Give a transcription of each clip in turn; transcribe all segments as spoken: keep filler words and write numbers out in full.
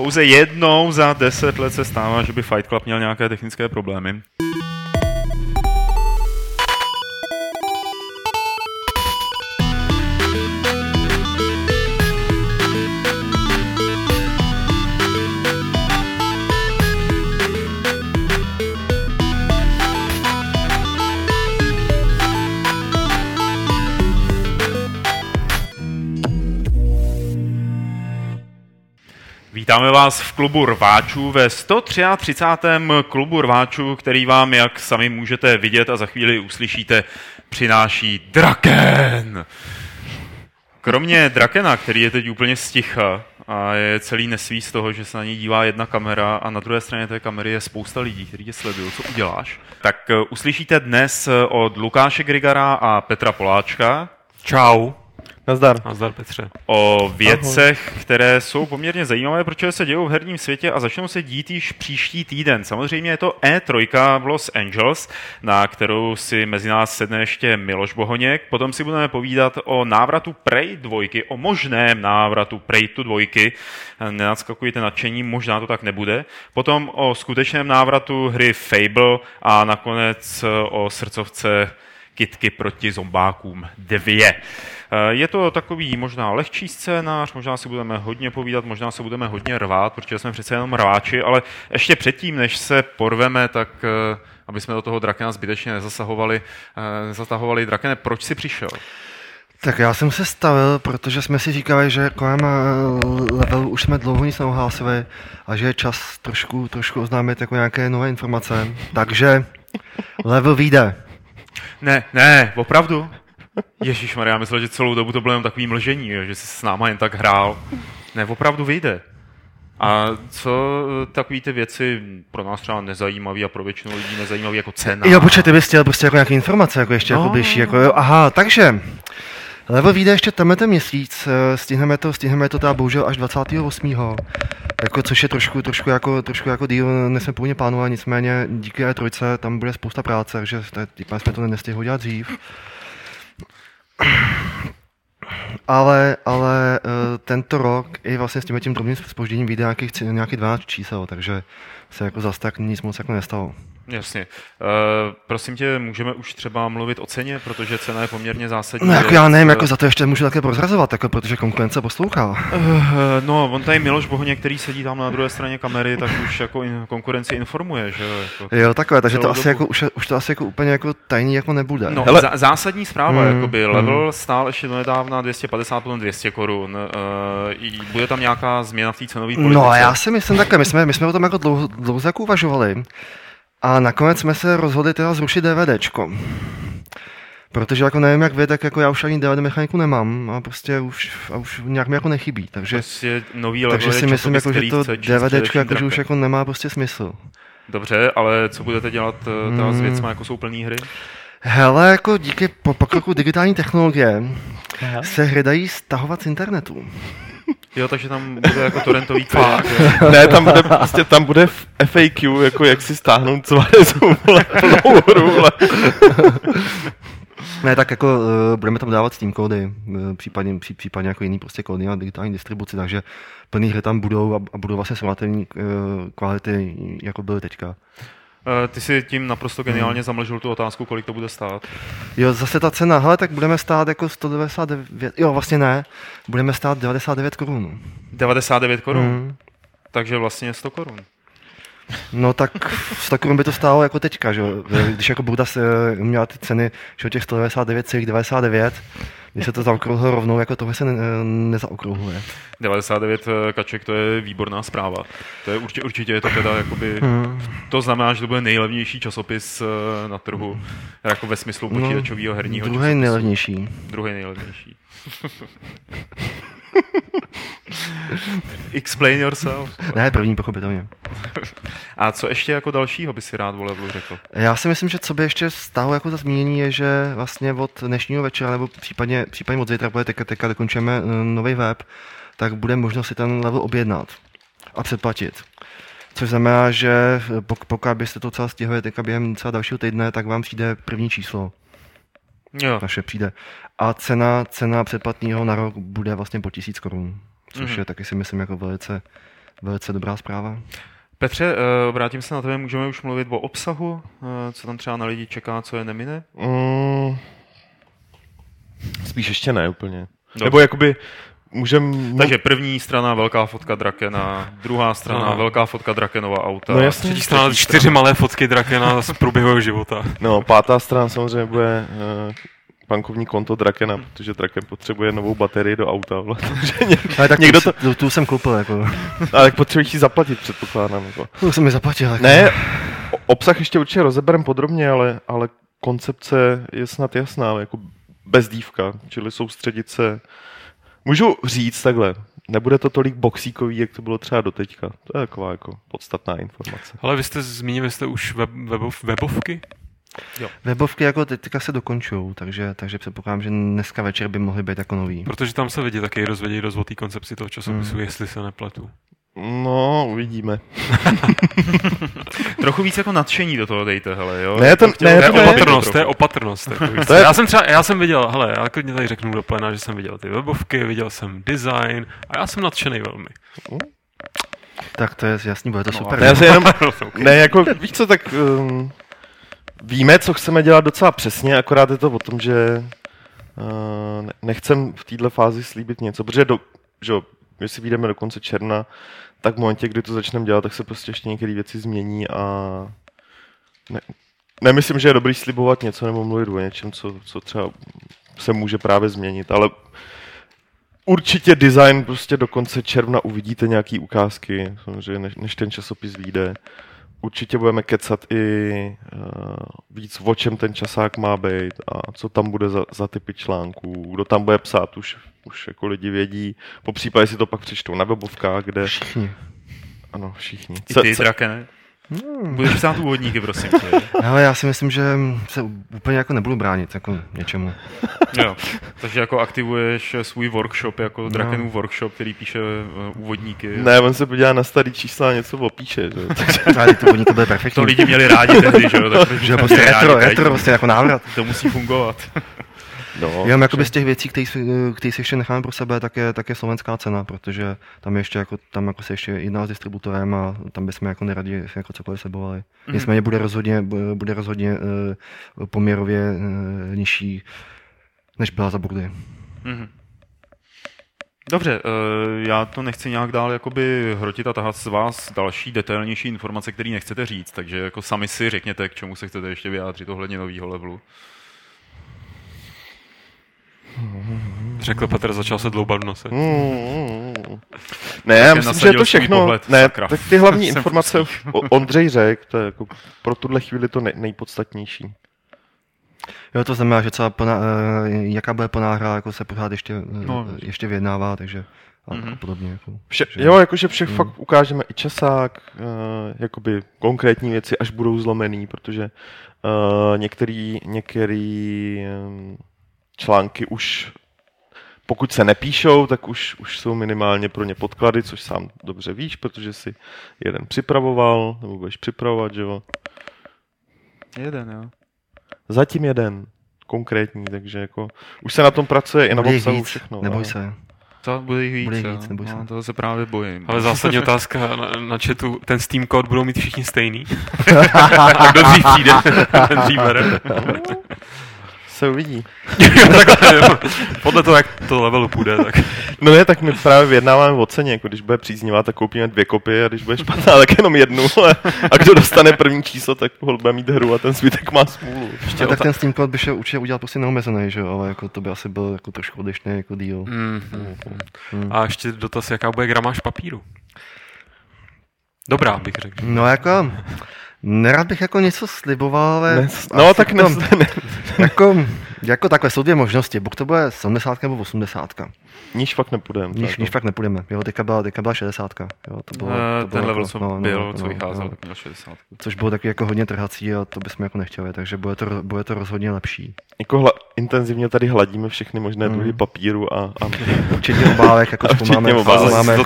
Pouze jednou za deset let se stává, že by Fight Club měl nějaké technické problémy. Vítáme vás v klubu rváčů ve sto třicátém třetím klubu rváčů, který vám, jak sami můžete vidět a za chvíli uslyšíte, přináší Draken. Kromě Drakena, který je teď úplně sticha a je celý nesví z toho, že se na něj dívá jedna kamera a na druhé straně té kamery je spousta lidí, kteří tě sledují, co uděláš, tak uslyšíte dnes od Lukáše Grigara a Petra Poláčka. Čau. Nazdar. Nazdar, Petře. O věcech, ahoj, které jsou poměrně zajímavé, protože se dějou v herním světě a začnou se dít již příští týden. Samozřejmě je to E tři v Los Angeles, na kterou si mezi nás sedne ještě Miloš Bohoněk. Potom si budeme povídat o návratu Prey dva, o možném návratu Prey dva. Nenadskakujte nadšení, možná to tak nebude. Potom o skutečném návratu hry Fable a nakonec o srdcovce Kytky proti zombákům dvě. Je to takový možná lehčí scénář, možná si budeme hodně povídat, možná se budeme hodně rvát, protože jsme přece jenom rváči, ale ještě předtím, než se porveme, tak aby jsme do toho Drakena zbytečně nezasahovali, nezasahovali. Drakene, proč jsi přišel? Tak já jsem se stavil, protože jsme si říkali, že kolem Levelu už jsme dlouho nic neuhlásili a že je čas trošku, trošku oznámit jako nějaké nové informace. Takže Level vyjde. Ne, ne, opravdu. Ježišmarja, já myslel, že celou dobu to bylo jen takový mlžení, že jsi s náma jen tak hrál. Ne, opravdu vyjde. A co takové ty věci pro nás třeba nezajímavé a pro většinu lidí nezajímavé jako cena? Jo, počkej, ty bys chtěl prostě jako nějaké informace, jako ještě no. jako blížší. Jako, jo, aha, takže Level vyjde ještě tenhle měsíc, stihneme to, stihneme to teda bohužel až dvacátého osmého Jako, což je trošku, trošku jako, trošku jako díl, nejsme původně plánovali, nicméně díky E tři tam bude spousta práce, takže jsme to nestihli dělat dřív. Ale, ale tento rok i vlastně s tím tím drobným zpožděním vyjde nějakých, nějakých dvanáct čísel, takže se jako zas tak nic moc jako nestalo. Jasně. Uh, prosím tě, můžeme už třeba mluvit o ceně, protože cena je poměrně zásadní. No, jako já nevím, jako za to ještě můžu také prozrazovat, jako, protože konkurence poslouchá. Uh, no, on tady Miloš Bohoněk, který sedí tam na druhé straně kamery, tak už jako in, konkurenci informuje, že jako, jo, takové, takže to asi jako, už, už to asi jako úplně jako tajný jako nebude. No, Hele. zásadní zpráva, hmm, jakoby Level hmm. stál ještě donedávna dvě stě padesát, dvě stě korun Uh, bude tam nějaká změna v té cenové politice? No, já si myslím také, my jsme, my jsme o tom jako dlouho, dlouho jako uvažovali. A nakonec jsme se rozhodli teda zrušit DVDčko. Protože jako nevím, jak vy, tak jako já už ani D V D mechaniku nemám a prostě už, a už nějak mi jako nechybí. Takže, prostě nový takže si myslím, jako, že to DVDčko jako, že už jako nemá prostě smysl. Dobře, ale co budete dělat teda s věcma, jako jsou plný hry? Hele, jako díky pokroku digitální technologie Aha. se hry dají stahovat z internetu. Jo, takže tam bude jako torrentový fakt. Ne, tam bude prostě tam bude F A Q, jako jak si stáhnout celou plnou hru. Ne, tak jako uh, budeme tam dávat Steam kódy, uh, případně, pří, případně jako jiný prostě kódy na digitální distribuci, takže plný hry tam budou a, a budou vlastně srovnatelné uh, kvality, jako byly teďka. Ty si tím naprosto geniálně zamlžil tu otázku, kolik to bude stát. Jo, zase ta cena, hele, tak budeme stát jako sto devadesát devět, jo, vlastně ne, budeme stát devadesát devět korun devadesát devět korun Mm. Takže vlastně sto korun No tak sto korun by to stálo jako teďka, že jo, když jako Burda měla ty ceny, že těch sto devadesát devět celá devadesát devět když se to zaokrouhlo rovnou, jako tohle se ne, nezaokrouhluje. devadesát devět kaček to je výborná zpráva. To je určitě, určitě je to teda, jakoby, to znamená, že to bude nejlevnější časopis na trhu, jako ve smyslu počítačového herního no, druhý časopisu. Nejlevnější. Druhý nejlevnější. Explain yourself. Ne, první, pochopitelně. A co ještě jako dalšího by si rád volil řekl? Já si myslím, že co by ještě stálo jako za zmínění je, že vlastně od dnešního večera nebo případně, případně od zítra, protože teďka dokončujeme nový web, tak bude možnost si ten Level objednat a předplatit. Což znamená, že pokud byste to celé stihli teďka během celého dalšího týdne, tak vám přijde první číslo. Jo. Naše přijde. A cena, cena předplatného na rok bude vlastně po tisíc korun Což mm-hmm. je taky si myslím jako velice velice dobrá zpráva. Petře, vrátím se na tebe, můžeme už mluvit o obsahu, co tam třeba na lidi čeká, co je nemine? Mm, spíš ještě ne úplně. Dobře. Nebo jakoby můžem... Takže první strana velká fotka Drakena, druhá strana no. velká fotka Drakenova auta, no jasný, třetí strana čtyři strana. malé fotky Drakena z průběhu života. No, pátá strana samozřejmě bude... Uh, bankovní konto Drakena, protože Draken potřebuje novou baterii do auta. Ně, ale tak někdo to... Tu, tu jsem koupil, jako. Ale tak potřebuješ ji zaplatit, předpokládám. Jako. Tu jsem ji zaplatil. Jako. Ne, obsah ještě určitě rozeberem podrobně, ale, ale koncepce je snad jasná, ale jako bezdívka, čili soustředit se. Můžu říct takhle, nebude to tolik boxíkový, jak to bylo třeba doteďka. To je taková jako podstatná informace. Ale vy jste zmínili jste už web, webov, webovky? Jo. Webovky jako teďka se dokončují, takže, takže předpokládám, že dneska večer by mohly být jako nový. Protože tam se lidi taky rozvědějí dost o té koncepci toho časopisu, mm. jestli se nepletu. No, uvidíme. Trochu víc jako nadšení do toho dejte, hele, jo. Ne, to, ne, to, ne, to, ne, opatrnost, ne, to je opatrnost, to je opatrnost. Já jsem třeba, já jsem viděl, hele, já klidně tady řeknu do pléna, že jsem viděl ty webovky, viděl jsem design a já jsem nadšený velmi. Mm. Tak to je jasný, bude to no, super. Ne, jenom, ne, jako, víš co, tak... Um, Víme, co chceme dělat docela přesně, akorát je to o tom, že uh, nechcem v této fázi slíbit něco, protože do, že, jestli vyjdeme do konce června, tak v momentě, kdy to začneme dělat, tak se prostě ještě některé věci změní a ne, nemyslím, že je dobrý slibovat něco nebo mluvit o něčem, co, co třeba se může právě změnit, ale určitě design prostě do konce června uvidíte nějaké ukázky, samozřejmě, než, než ten časopis vyjde. Určitě budeme kecat i uh, víc, o čem ten časák má být a co tam bude za, za typy článků. Kdo tam bude psát, už, už jako lidi vědí. Popřípadě si to pak přečtou na webovkách, kde... Všichni. Ano, všichni. I ty, C- Drakene. Hmm. Budeš psát úvodníky, prosím. Ale já si myslím, že se úplně jako nebudu bránit jako něčemu. Jo, takže jako aktivuješ svůj workshop, jako Drakenův no. workshop, který píše úvodníky. Ne, on se podívá na starý čísla a něco opíše. Ale to úvodníky bude perfektní. To lidi měli rádi tehdy, že jo? Že prostě retro, retro, prostě jako návrat. To musí fungovat. No, já mám jakoby z těch věcí, které si ještě necháme pro sebe, tak je, tak je slovenská cena, protože tam ještě jako, tam jako se ještě jedná s distributorem a tam bychom jako neradi jako cokoliv sebovali. Mm-hmm. Nicméně bude rozhodně, bude rozhodně uh, poměrově uh, nižší, než byla za burdy. Mm-hmm. Dobře, já to nechci nějak dál jakoby hrotit a tahat z vás další detailnější informace, které nechcete říct, takže jako sami si řekněte, k čemu se chcete ještě vyjádřit ohledně nového levelu. Řekl Petr, začal se dloubat v nose. Ne, já myslím, že je to všechno. Ne, tak ty hlavní informace Ondřej řekl, to je jako pro tuhle chvíli to nej, nejpodstatnější. Jo, to znamená, že celá plná, jaká bude plná hra, jako se pořád ještě, no. ještě vyjednává, takže a mm-hmm. podobně. Jako, Vše, že, jo, jakože všech mm. fakt ukážeme i časák, uh, jakoby konkrétní věci, až budou zlomený, protože uh, některý, některý um, články už, pokud se nepíšou, tak už, už jsou minimálně pro ně podklady, což sám dobře víš, protože si jeden připravoval, nebo budeš připravovat, že jo? Jeden, jo. Zatím jeden, konkrétní, takže jako, už se na tom pracuje i na obsahu všechno. Neboj se. To bude jich víc, bude víc neboj se. No, toho se právě bojím. Ale zásadní otázka na, na chatu, ten Steam kód budou mít všichni stejný? Tak kdo dřív přijde, ten dřív bere. Se uvidí. Podle toho, jak to levelu půjde, tak... No ne, tak my právě vyjednáváme o ceně. Jako když bude příznivá, tak koupíme dvě kopie a když bude špatná, tak jenom jednu. A kdo dostane první číslo, tak bude mít hru a ten zbytek má smůlu. Ještě, tak ta... ten Steam Cloud by šel určitě udělat prostě neomezený, že jo? Ale jako to by asi byl jako trošku odlišný jako deal. Mm. Mm. A ještě dotaz, jaká bude gramáž papíru? Dobrá, bych řekl. No jako... Nerad bych jako něco sliboval, ale... Ne, no tak ne, ne. Jako, jako takhle jsou dvě možnosti, buď to bude sedmdesátka nebo osmdesátka. Níž fakt nepůjdeme. Níž, níž fakt nepůjdeme, jo, teďka byla, teďka byla šedesátka. Jo, to bylo, to bylo ten level, jako, co no, byl, no, co vycházel, no, měl šedesát. Což bylo taky jako hodně trhací a to bychom jako nechtěli, takže bude to, bude to rozhodně lepší. Jako hla, intenzivně tady hladíme všechny možné mm. druhy papíru a... a... Určitě obálek, jako zpomáme, máme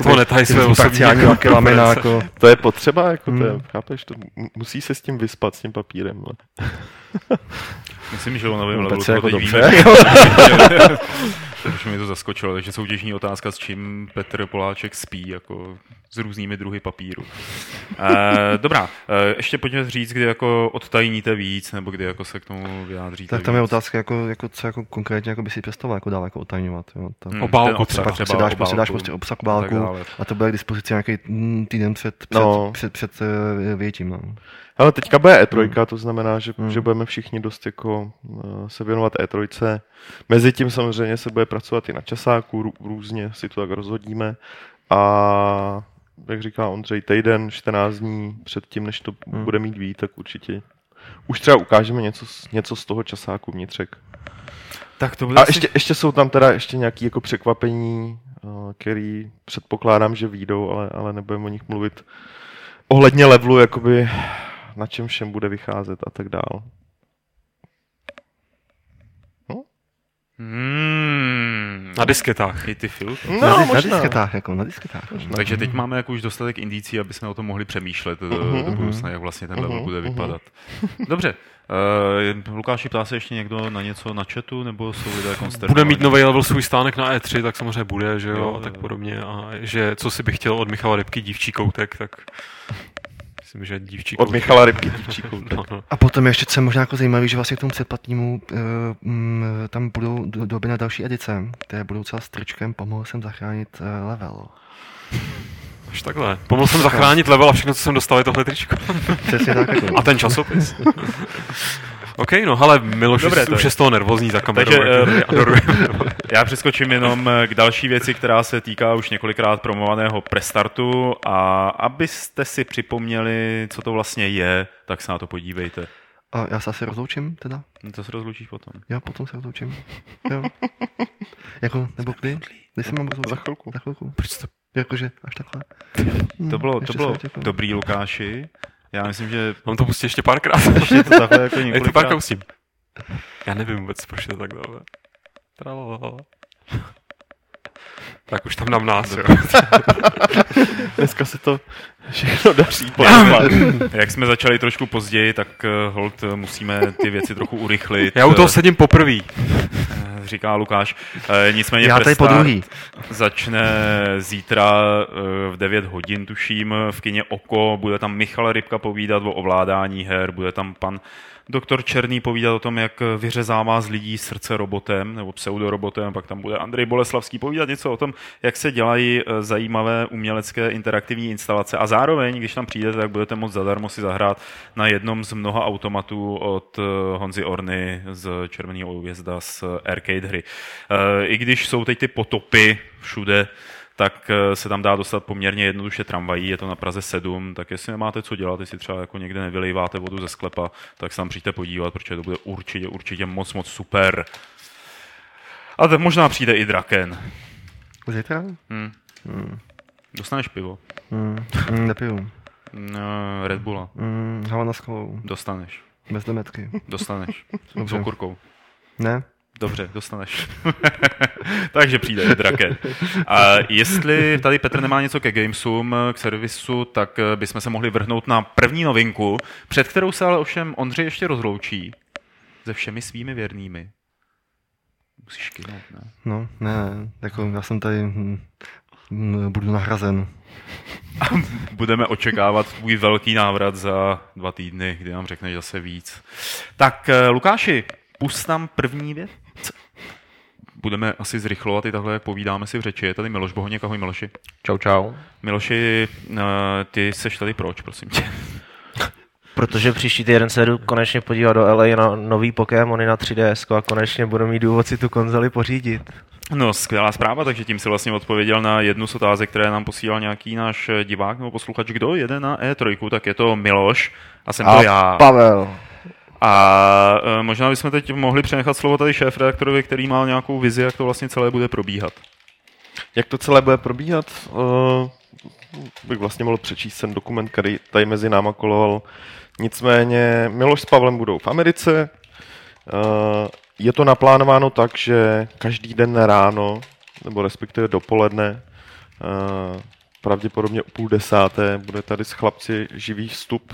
parciální laky lamina, jako... To je potřeba, jako to je, chápeš to? Musí se s tím vyspat, s tím papírem. Myslím, že ho nevím, no, levelu, jako dobře. Protože mě to zaskočilo, takže soutěžní otázka, s čím Petr Poláček spí, jako s různými druhy papíru. E, dobrá, e, ještě pojďme říct, kdy jako odtajníte víc, nebo kdy jako se k tomu vyjádříte. Tak tam je víc. Otázka, jako, jako, co jako konkrétně jako by si představoval, jako dál jako odtajňovat. Jo, hmm, obálku obsah, pak třeba dáš, obálku. Dáš prostě obsah obálku a, a to bude k dispozici nějaký týden před, před, no. před, před, před uh, větím. No. Hele, teďka bude E tři, to znamená, že, hmm. že budeme všichni dost jako uh, se věnovat E tři. Mezitím samozřejmě se bude pracovat i na časáku, rů, různě si to tak rozhodíme. A jak říká Ondřej, týden, čtrnáct dní předtím, než to hmm. bude mít víc, tak určitě už třeba ukážeme něco, něco z toho časáku vnitřek. Tak to bude a si... ještě, ještě jsou tam teda ještě nějaké jako překvapení, který předpokládám, že vyjdou, ale, ale nebudeme o nich mluvit. Ohledně levelu, jakoby, na čem všem bude vycházet a tak dál. No? Hmm. Na disketách. I ty filtr. No, na, možná. na disketách, jako na disketách. Možná. Takže teď máme jako už dostatek indicí, aby jsme o tom mohli přemýšlet do, do budoucna, jak vlastně ten level bude vypadat. Dobře. Uh, Lukáši, ptá se ještě někdo na něco na chatu, nebo jsou lidé konsternovaní? Bude mít nový level svůj stánek na E tři, tak samozřejmě bude, že jo, jo a tak podobně. A že co si bych chtěl od Michala Rybky, dívčí koutek, tak... Myslím, že dívčí koutek. Od Michala Rybky, dívčí koutek. No, no. A potom ještě, co je možná jako zajímavé, že vlastně k tomu předplatnímu uh, m, tam budou doby na další edice, které budou celá strčkem, pomohl jsem zachránit uh, level. Až takhle. Pomohl jsem zachránit level a všechno, co jsem dostal, je tohle tričko. Přesně tak. A ten časopis. OK, no hele, Miloš Dobré, už je z toho nervózní za kamerou. Takže já přeskočím jenom k další věci, která se týká už několikrát promovaného prestartu, a abyste si připomněli, co to vlastně je, tak se na to podívejte. A já se asi rozloučím teda? To se rozloučíš potom. Já potom se rozloučím. Jo. Jako, nebo kdy? Když se mám rozloučit? Za chvilku. Za chvilku. Proč to? Jakože až takhle. No, to bylo, to bylo dobrý, Lukáši. Já myslím, že... Mám to pustit ještě párkrát. Ještě to takhle jako několikrát. Je to párkrát pustím. Já nevím vůbec, proč je to takhle, ale... Tralalala. Tak už tam nám nás, jo. Dneska se to všechno daří. Jak jsme začali trošku později, tak hold, musíme ty věci trochu urychlit. Já u toho sedím poprvý. Říká Lukáš. E, nicméně prestart začne zítra e, v devět hodin, tuším, v kině Oko. Bude tam Michal Rybka povídat o ovládání her, bude tam pan doktor Černý povídat o tom, jak vyřezává z lidí srdce robotem nebo pseudorobotem, pak tam bude Andrej Boleslavský povídat něco o tom, jak se dělají zajímavé umělecké interaktivní instalace. A zároveň, když tam přijdete, tak budete moct zadarmo si zahrát na jednom z mnoha automatů od Honzy Orny z Červeného újezda z arcade hry. I když jsou teď ty potopy všude, tak se tam dá dostat poměrně jednoduše tramvají, je to na Praze sedm, tak jestli nemáte co dělat, jestli třeba jako někde nevylejváte vodu ze sklepa, tak se tam přijďte podívat, protože to bude určitě, určitě moc, moc super. A tak možná přijde i Draken. Zítra? Hmm. Hmm. Dostaneš pivo. Hmm. Nepiju. No, Red Bulla. Hmm. Havana s kolou. Dostaneš. Bez limetky. Dostaneš. S okurkou. Ne. Dobře, dostaneš. Takže přijde Draken. A jestli tady Petr nemá něco ke Gamesům, k servisu, tak bychom se mohli vrhnout na první novinku, před kterou se ale ovšem Ondřej ještě rozloučí se všemi svými věrnými. Musíš kynout, ne? No, ne, jako já jsem tady... Budu nahrazen. A budeme očekávat tvůj velký návrat za dva týdny, kdy nám řekneš zase víc. Tak, Lukáši, pust nám první věc. Budeme asi zrychlovat i takhle, povídáme si v řeči. Je tady Miloš Bohoněk, ahoj Miloši. Čau, čau. Miloši, ty seš tady proč, prosím tě? Protože příští týden se jdu konečně podívat do L A na nový Pokémony na tři D S a konečně budu mít důvod si tu konzoli pořídit. No, skvělá zpráva, takže tím si vlastně odpověděl na jednu z otázek, které nám posílal nějaký náš divák nebo posluchač. Kdo jede na E tři, tak je to Miloš a jsem a to já. Pavel. A možná bychom teď mohli přenechat slovo tady šéfredaktorovi, který má nějakou vizi, jak to vlastně celé bude probíhat. Jak to celé bude probíhat? Uh, bych vlastně mohl přečíst ten dokument, který tady mezi náma koloval. Nicméně Miloš s Pavlem budou v Americe. Uh, je to naplánováno tak, že každý den ráno, nebo respektive dopoledne, uh, pravděpodobně o půl desáté, bude tady s chlapci živý vstup,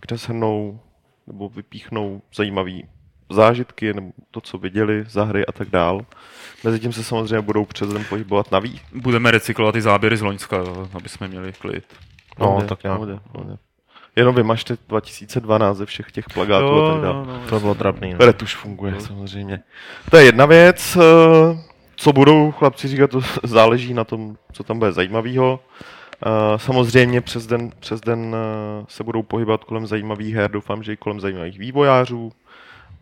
kde shrnou nebo vypíchnou zajímavý zážitky, nebo to, co viděli za hry a tak dál. Mezitím se samozřejmě budou přes den pohybovat na Wii. Budeme recyklovat i záběry z Loňska, aby jsme měli klid. No, no tak nějak. No, no. Jenom vymažte dva tisíce dvanáct ze všech těch plagátů no, a tak dále. No, no, to bylo trapný. Retuš funguje, no. Samozřejmě. To je jedna věc. Co budou chlapci říkat, to záleží na tom, co tam bude zajímavého. Samozřejmě přes den, přes den se budou pohybovat kolem zajímavých her, doufám, že i kolem zajímavých vývojářů.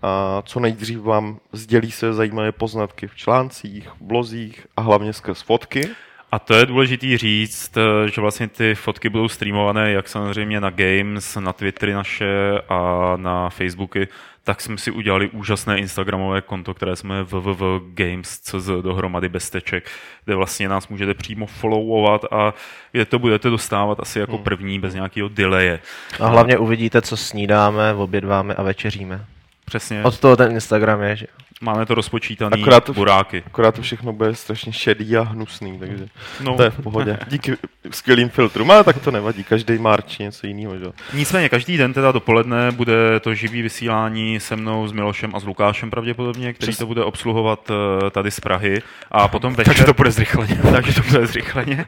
A co nejdřív vám sdělí se zajímavé poznatky v článcích, v blozích a hlavně skrz fotky. A to je důležitý říct, že vlastně ty fotky budou streamované jak samozřejmě na Games, na Twittery naše a na Facebooky, tak jsme si udělali úžasné Instagramové konto, které jsme w w w tečka games tečka c z dohromady bez teček, kde vlastně nás můžete přímo followovat a kde to budete dostávat asi jako první bez nějakého delaye. A hlavně uvidíte, co snídáme, obědváme a večeříme. Přesně. Od toho ten Instagram je, že máme to rozpočítaný akorát to, buráky. Akorát to všechno bude strašně šedý a hnusný, takže no. To je v pohodě. Díky skvělým filtrům, ale tak to nevadí, každý má určitě něco jiného. Že? Nicméně každý den teda dopoledne bude to živý vysílání se mnou, s Milošem a s Lukášem pravděpodobně, který to bude obsluhovat tady z Prahy. A potom večer... Takže to bude zrychleně. Takže to bude zrychleně.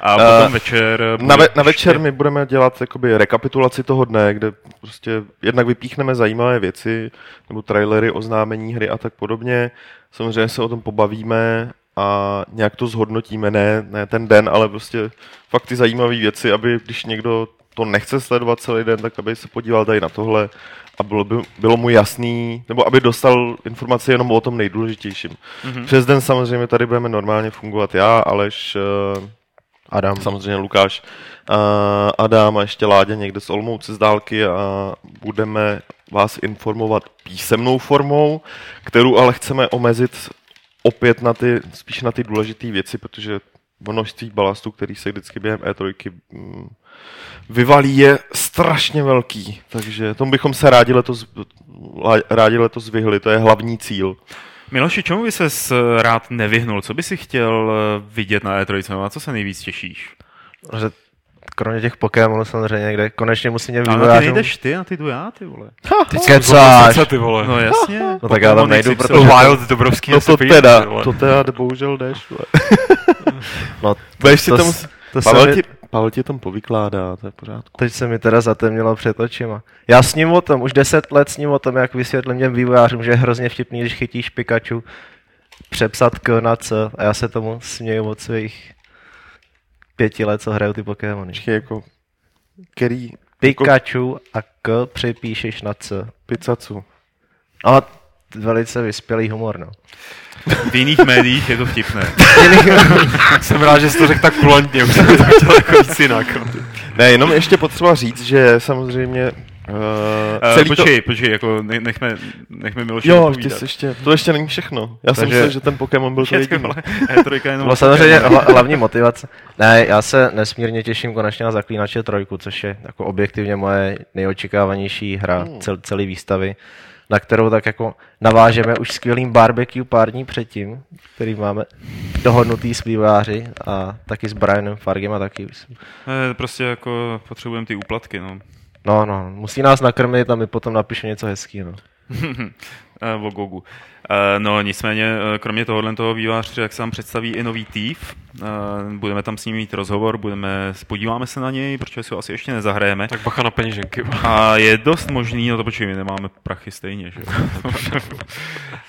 A potom uh, večer... Na, ve, na večer my budeme dělat jakoby rekapitulaci toho dne, kde prostě jednak vypíchneme zajímavé věci, nebo trailery, oznámení hry a tak podobně. Samozřejmě se o tom pobavíme a nějak to zhodnotíme, ne, ne ten den, ale prostě fakt ty zajímavé věci, aby když někdo to nechce sledovat celý den, tak aby se podíval tady na tohle a bylo, by, bylo mu jasný, nebo aby dostal informace jenom o tom nejdůležitějším. Mm-hmm. Přes den samozřejmě tady budeme normálně fungovat já, Aleš, Adam, samozřejmě Lukáš, Adam a ještě Láďa někde z Olmouce z dálky a budeme vás informovat písemnou formou, kterou ale chceme omezit opět na ty, spíš na ty důležité věci, protože množství balastů, který se vždycky během E tři vyvalí, je strašně velký. Takže tomu bychom se rádi letos, rádi letos vyhli, to je hlavní cíl. Miloši, čemu by ses rád nevyhnul? Co by si chtěl vidět na E tři? A co se nejvíc těšíš? Že kromě těch Pokémonů samozřejmě někde konečně musím mě vyvolážu. Ale ty nejdeš ty a ty jdu já, ty vole. Ty kecáš. Ty vole. No jasně. No Pokémon tak já tam nejdu, protože... To Wild Dobrovský. No to teda, to teda bohužel jdeš, vole. No budeš si tam... Pavel ti tam povykládá, to je v pořádku. Teď se mi teda zatemnilo před očima. Já s ním o tom, už deset let s ním o tom, jak vysvětlím těm vývojářům, že je hrozně vtipný, když chytíš Pikachu, přepsat K na C a já se tomu směju od svých pěti let, co hrajou ty Pokémony. Jako, který? Pikachu jako... a K přepíšeš na C. Picacu. Ale velice vyspělý humor, no. V jiných médiích je to vtipné. Jsem rád, že jsi to řekl tak kulantně, už jsem to chtěl jako víc jinak. Ne, jenom ještě potřeba říct, že samozřejmě... Uh, celý uh, počkej, to... počkej, jako nechme, nechme Miloši jo, ještě, to ještě není všechno. Já Takže... jsem myslel, že ten Pokémon byl to jediný. To samozřejmě hlavní motivace. Ne, já se nesmírně těším konečně na Zaklínače trojku, což je jako objektivně moje nejočekávanější hra hmm. cel, celé výstavy, na kterou tak jako navážeme už skvělým barbecue pár dní předtím, který máme dohodnutý s vývojáři a taky s Brianem Fargem a taky. Ne, prostě jako potřebujeme ty úplatky, no. No, no, musí nás nakrmit a my potom napíšeme něco hezkého, no. O Gogu. No, nicméně, kromě tohohle toho výváře, jak se nám představí i nový Thief, budeme tam s ním mít rozhovor, budeme, podíváme se na něj, protože si ho asi ještě nezahrajeme. Tak bacha na peněženky. A je dost možný, no to počkej, my nemáme prachy stejně, že jo.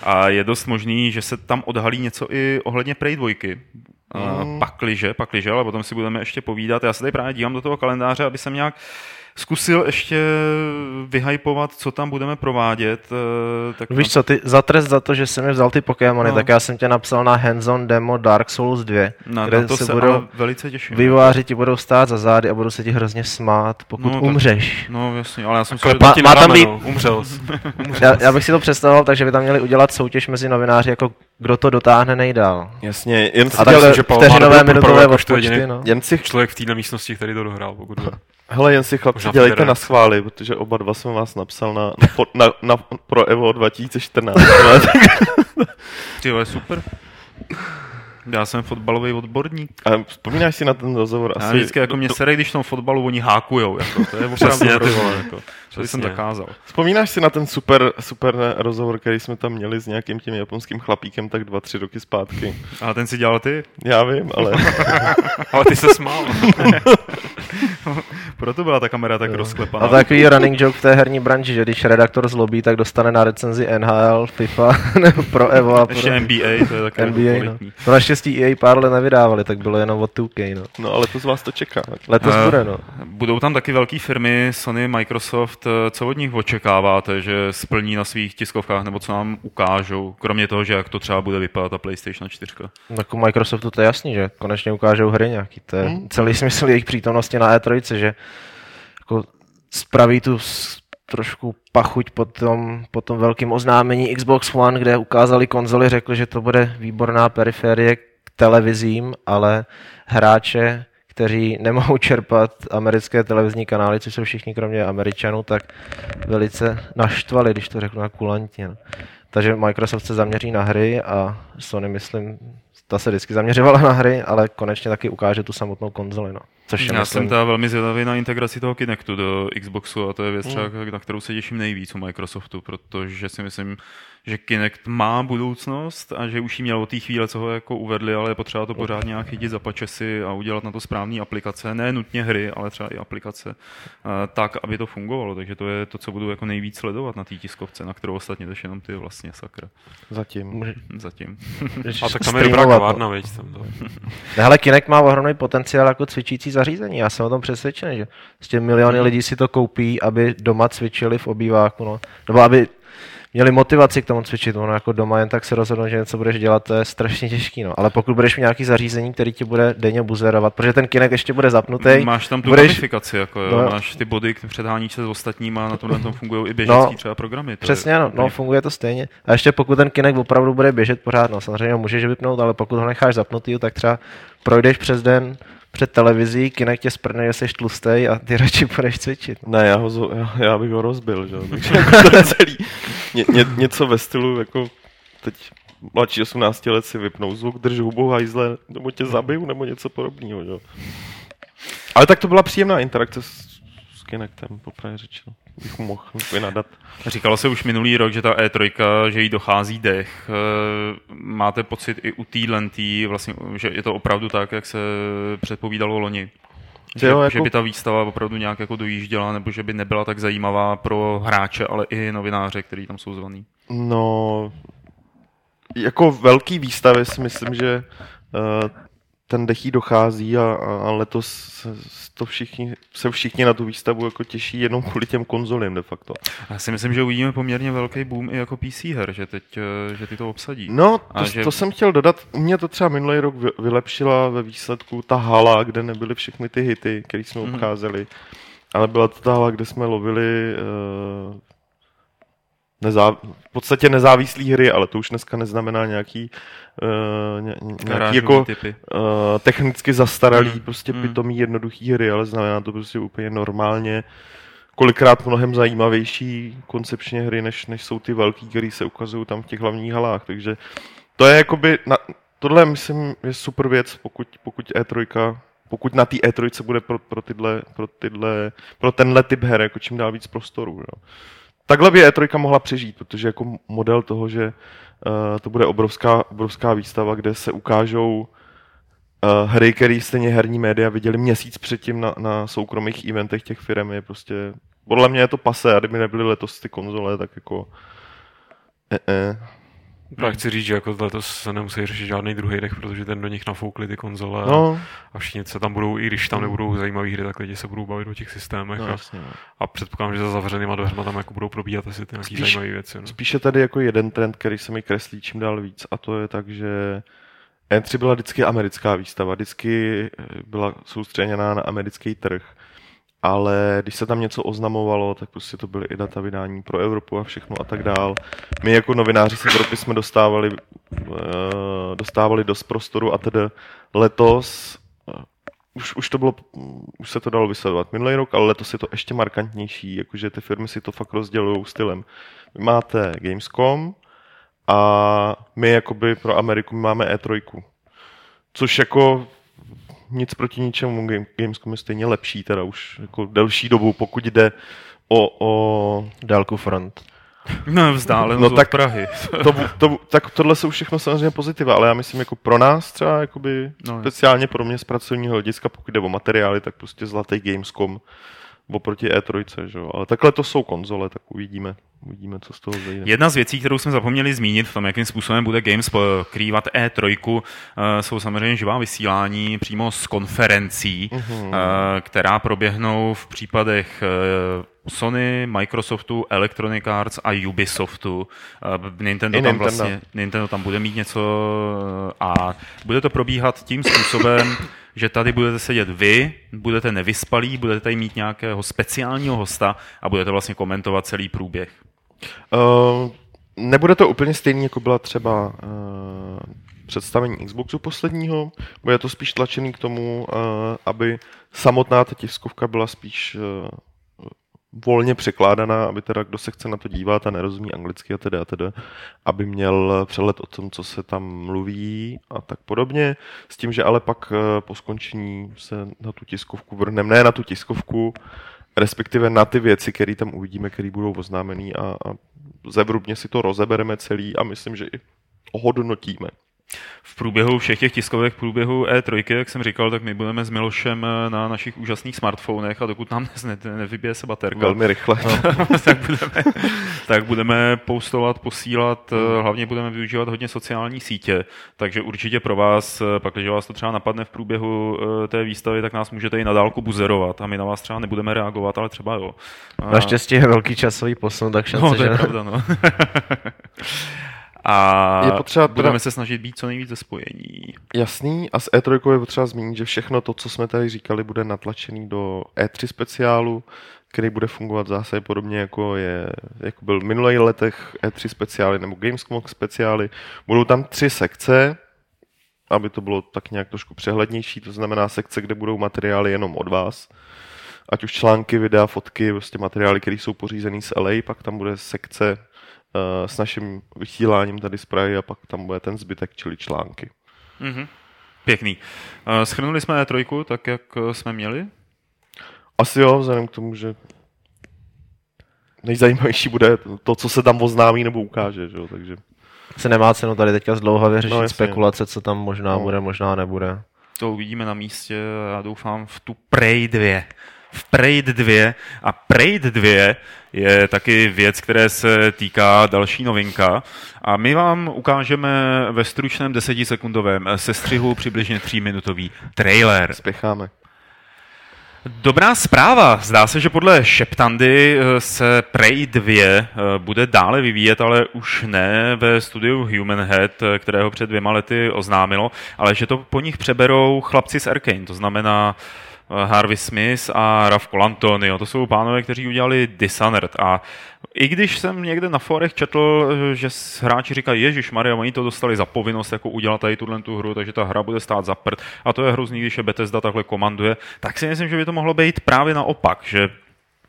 A je dost možný, že se tam odhalí něco i ohledně Prey dva. Mm. Pakliže, pakliže, ale potom si budeme ještě povídat. Já se tady právě dívám do toho kalendáře, aby jsem nějak zkusil ještě vyhypovat, co tam budeme provádět. Tak víš tam... co, ty za trest za to, že jsi mi vzal ty Pokémony, no. Tak já jsem tě napsal na hands-on demo Dark Souls dva, no, kde to se, se budou velice těším. Vývojáři ti budou stát za zády a budou se ti hrozně smát, pokud no, umřeš. Tak, no jasně, ale já jsem si... Má, má tam být... Umřel jsi. já, já bych si to představoval tak, že by tam měli udělat soutěž mezi novináři, jako kdo to dotáhne nejdál. Jasně, jen si dělal vteřinové minutové odpočty. Člověk v téhle místnosti, který to dohrál, pokud hele, jen si chlapci dělejte na schvály, protože oba dva jsem vás napsal na, na, na, na pro Evo dva tisíce čtrnáct. Ty je super. Já jsem fotbalový odborník. A vzpomínáš si na ten rozhovor? Já asi vždycky jako to, mě sere, když v tom fotbalu oni hákujou. Jako, to je opravdu rozhovor. Jako, to jsem zakázal. Vzpomínáš si na ten super, super rozhovor, který jsme tam měli s nějakým tím japonským chlapíkem tak dva, tři roky zpátky? A ten si dělal ty? Já vím, ale... ale ty se smál. Proto byla ta kamera tak rozklepaná. A takový running joke v té herní branži, že když redaktor zlobí, tak dostane na recenzi N H L, FIFA, nebo Pro Evo a pro... Ještě N B A, to je takové kvalitní. No naštěstí E A pár let nevydávali, tak bylo jenom od two K, no. No ale to z vás to čeká. Letos uh, bude, no. Budou tam taky velké firmy, Sony, Microsoft, co od nich očekáváte, že splní na svých tiskovkách, nebo co nám ukážou, kromě toho, že jak to třeba bude vypadat ta PlayStation čtyři. Tak u Microsoftu to je jasný, že konečně ukážou hry nějaký, to je hmm. celý smysl jejich přítomnosti na E tři, že jako spraví tu trošku pachuť po tom, po tom velkém oznámení Xbox One, kde ukázali konzoli, řekli, že to bude výborná periférie k televizím, ale hráče, kteří nemohou čerpat americké televizní kanály, což jsou všichni kromě Američanů, tak velice naštvali, když to řeknu na kulantně. Takže Microsoft se zaměří na hry a Sony, myslím, ta se vždycky zaměřovala na hry, ale konečně taky ukáže tu samotnou konzoli. No. Což Já myslím... jsem teda velmi zvědavý na integraci toho Kinectu do Xboxu a to je věc, třeba, mm. na kterou se těším nejvíc u Microsoftu, protože si myslím, že Kinect má budoucnost a že už ji měl od té chvíle, co ho jako uvedli, ale je potřeba to pořád nějak chytit za pačesy a udělat na to správné aplikace, ne nutně hry, ale třeba i aplikace, tak, aby to fungovalo. Takže to je to, co budu jako nejvíc sledovat na té tiskovce, na kterou ostatně jdeš jenom ty vlastně, sakra. Zatím. Zatím. A tak tam je dobrá kavárna, veď. Hele, Kinect má ohromný potenciál jako cvičící zařízení, já jsem o tom přesvědčený, že s těmi miliony mm. lidí si to koupí, aby doma cvičili v obýváku, no. Nebo aby měli motivaci k tomu cvičit, ono jako doma jen tak se rozhodnou, že něco budeš dělat, to je strašně těžký, no. Ale pokud budeš mít nějaký zařízení, který ti bude denně buzerovat, protože ten Kinect ještě bude zapnutý. Máš tam tu budeš... modifikaci, jako jo, no, máš ty body, předháníš se s ostatníma, na tomhle tom fungují i běžecký no, třeba programy. Přesně, je, no, no, funguje to stejně. A ještě pokud ten Kinect opravdu bude běžet pořád, no, samozřejmě můžeš vypnout, ale pokud ho necháš zapnutý, tak třeba projdeš přes den před televizí, Kinect tě sprne, že jsi tlustej a ty radši půjdeš cvičit. Ne, já, ho zo, já, já bych ho rozbil, že celý. Ně, ně, něco ve stylu, jako teď mladší osmnácti let si vypnou zvuk, drž hubou hajzle, nebo tě zabiju, nebo něco podobného. Že? Ale tak to byla příjemná interakce s, s Kinectem, popravdě řečeno. Bych mohl vynadat. Říkalo se už minulý rok, že ta E tři, že jí dochází dech. Máte pocit i u téhletý, vlastně, že je to opravdu tak, jak se předpovídalo loni? Že, jo, jako... že by ta výstava opravdu nějak jako dojížděla, nebo že by nebyla tak zajímavá pro hráče, ale i novináře, kteří tam jsou zvaný? No, jako velký výstavy si myslím, že uh, ten dech jí dochází a, a letos to všichni, se všichni na tu výstavu jako těší jenom kvůli těm konzolím de facto. Já si myslím, že uvidíme poměrně velký boom i jako P C her, že teď, že ty to obsadí. No, to, že... to jsem chtěl dodat. Mě to třeba minulý rok vylepšila ve výsledku ta hala, kde nebyly všechny ty hity, které jsme mm. obcházeli, ale byla to ta hala, kde jsme lovili uh, Nezá... v podstatě nezávislý hry, ale to už dneska neznamená nějaký, uh, ně, nějaký jako, typy. Uh, technicky zastaralý, mm. prostě mm. pitomý, jednoduchý hry, ale znamená to prostě úplně normálně, kolikrát mnohem zajímavější koncepčně hry, než, než jsou ty velký, které se ukazují tam v těch hlavních halách. Takže to je jakoby, na... tohle myslím je super věc, pokud, pokud E tři... Pokud na té E tři bude pro, pro, tyhle, pro, tyhle, pro tenhle typ her jako čím dál víc prostoru. Jo. Takhle by E tři mohla přežít, protože jako model toho, že uh, to bude obrovská, obrovská výstava, kde se ukážou uh, hry, které stejně herní média viděli měsíc předtím na, na soukromých eventech těch firm, je prostě, podle mě je to pasé, a kdyby nebyly letos ty konzole, tak jako e-e. Já chci říct, že jako letos se nemusí řešit žádný druhý dech, protože ten do nich nafoukli ty konzole no. a všichni se tam budou, i když tam nebudou zajímavé hry, tak lidi se budou bavit o těch systémech no, a, jasně, no. a předpokládám, že za zavřenýma dveřma tam jako budou probíhat asi ty nějaký spíš, zajímavé věci. No. Spíše tady jako jeden trend, který se mi kreslí čím dál víc, a to je tak, že E tři byla vždycky americká výstava, vždycky byla soustředěná na americký trh. Ale když se tam něco oznamovalo, tak prostě to byly i data vydání pro Evropu a všechno a tak dál. My jako novináři z Evropy jsme dostávali, dostávali dost prostoru a tedy letos, už, už to bylo, už se to dalo vysledovat minulý rok, ale letos je to ještě markantnější, jakože ty firmy si to fakt rozdělují stylem. Vy máte Gamescom a my jakoby pro Ameriku máme E tři. což jako nic proti ničemu, Gamescom je stejně lepší, teda už jako delší dobu, pokud jde o, o dálku front. No vzdálenost no, od tak, Prahy. To, to, tak tohle jsou všechno samozřejmě pozitiva, ale já myslím jako pro nás třeba, jakoby, no, speciálně pro mě z pracovního hlediska, pokud jde o materiály, tak prostě zlatý Gamescom oproti E tři, že jo. Ale takhle to jsou konzole, tak uvidíme, uvidíme, co z toho zejde. Jedna z věcí, kterou jsme zapomněli zmínit v tom, jakým způsobem bude Games pokrývat E tři, jsou samozřejmě živá vysílání přímo z konferencí, uhum. která proběhnou v případech Sony, Microsoftu, Electronic Arts a Ubisoftu. Nintendo tam, Nintendo. Vlastně, Nintendo tam bude mít něco a bude to probíhat tím způsobem, že tady budete sedět vy, budete nevyspalí, budete tady mít nějakého speciálního hosta a budete vlastně komentovat celý průběh. Uh, nebude to úplně stejný, jako byla třeba uh, představení Xboxu posledního. Bude to spíš tlačený k tomu, uh, aby samotná ta tiskovka byla spíš uh, volně překládaná, aby teda kdo se chce na to dívat a nerozumí anglicky a teda, a teda, aby měl přehled o tom, co se tam mluví a tak podobně. S tím, že ale pak po skončení se na tu tiskovku vrhneme, ne na tu tiskovku, respektive na ty věci, které tam uvidíme, které budou oznámené a, a zevrubně si to rozebereme celý a myslím, že i ohodnotíme. V průběhu všech těch tiskovek, v průběhu E tři, jak jsem říkal, tak my budeme s Milošem na našich úžasných smartfonech a dokud nám ne, nevybije se baterka. Velmi rychle. No, tak, budeme, tak budeme postovat, posílat, hlavně budeme využívat hodně sociální sítě, takže určitě pro vás, pak když vás to třeba napadne v průběhu té výstavy, tak nás můžete i na dálku buzerovat a my na vás třeba nebudeme reagovat, ale třeba jo. A... Naštěstí je velký časový posun, tak šance, no, to je že... pravda, no. A je potřeba budeme teda... se snažit být co nejvíc ze spojení. Jasný. A s E tři je potřeba zmínit, že všechno to, co jsme tady říkali, bude natlačený do E tři speciálu, který bude fungovat zase podobně, jako, je, jako byl v minulých letech E tři speciály nebo Gamescom speciály. Budou tam tři sekce, aby to bylo tak nějak trošku přehlednější. To znamená sekce, kde budou materiály jenom od vás. Ať už články, videa, fotky, prostě materiály, které jsou pořízený z L A, pak tam bude sekce s naším vysíláním tady z Prahy a pak tam bude ten zbytek, čili články. Mm-hmm. Pěkný. Shrnuli jsme E tři tak, jak jsme měli? Asi jo, vzhledem k tomu, že nejzajímavější bude to, co se tam oznámí nebo ukáže. Že jo? Takže... Se nemá cenu tady teďka zdlouhavě řešit no, spekulace, co tam možná no. bude, možná nebude. To uvidíme na místě a já doufám v tu Prey dva. V Prey dva a Prey dva je taky věc, které se týká další novinka a my vám ukážeme ve stručném desetisekundovém sestřihu přibližně tříminutový trailer. Spěcháme. Dobrá zpráva. Zdá se, že podle šeptandy se Prey dva bude dále vyvíjet, ale už ne ve studiu Human Head, kterého před dvěma lety oznámilo, ale že to po nich přeberou chlapci z Arkane, to znamená Harvey Smith a Raf Colantonio. To jsou pánové, kteří udělali Dishonored. A i když jsem někde na forech četl, že hráči říkají, ježišmarja, oni to dostali za povinnost, jako udělat tady tuhle tu hru, takže ta hra bude stát za prd. A to je hrozný, když je Bethesda takhle komanduje. Tak si myslím, že by to mohlo být právě naopak, že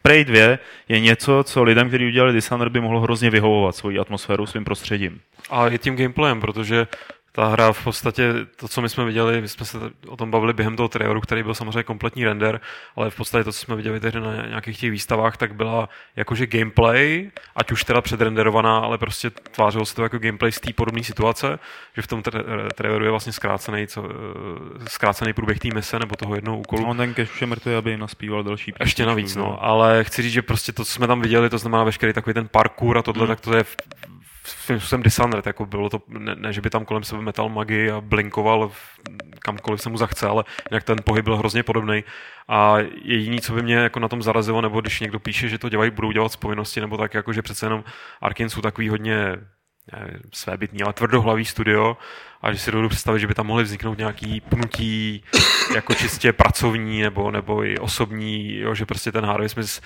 Prey dva je něco, co lidem, kteří udělali Dishonored, by mohlo hrozně vyhovovat svoji atmosféru, svým prostředím. A i tím gameplayem, protože ta hra v podstatě, to, co my jsme viděli, my jsme se o tom bavili během toho traileru, který byl samozřejmě kompletní render, ale v podstatě to, co jsme viděli tehdy na nějakých těch výstavách, tak byla jakože gameplay, ať už teda předrenderovaná, ale prostě tvářilo se to jako gameplay z té podobné situace, že v tom traileru je vlastně zkrácený, co, zkrácený průběh té mise nebo toho jednoho úkolu. On ten cash už je mrtvý, aby naspíval další písničku. Ještě navíc, no, ale chci říct, že prostě to, co jsme tam viděli, to znamená veškerý takový ten parkour a tohle, mm. tak to je v, jsem Dishonored, jako bylo to, ne, ne, že by tam kolem sebe metal magii a blinkoval v, kamkoliv se mu zachce, ale jinak ten pohyb byl hrozně podobný. A jediné, co by mě jako na tom zarazilo, nebo když někdo píše, že to dělají, budou dělat z povinnosti, nebo tak, jako, že přece jenom Arkane jsou takový hodně svébytný, ale tvrdohlavý studio a že si dovedu představit, že by tam mohly vzniknout nějaký pnutí jako čistě pracovní nebo, nebo i osobní, jo, že prostě ten Harvey Smith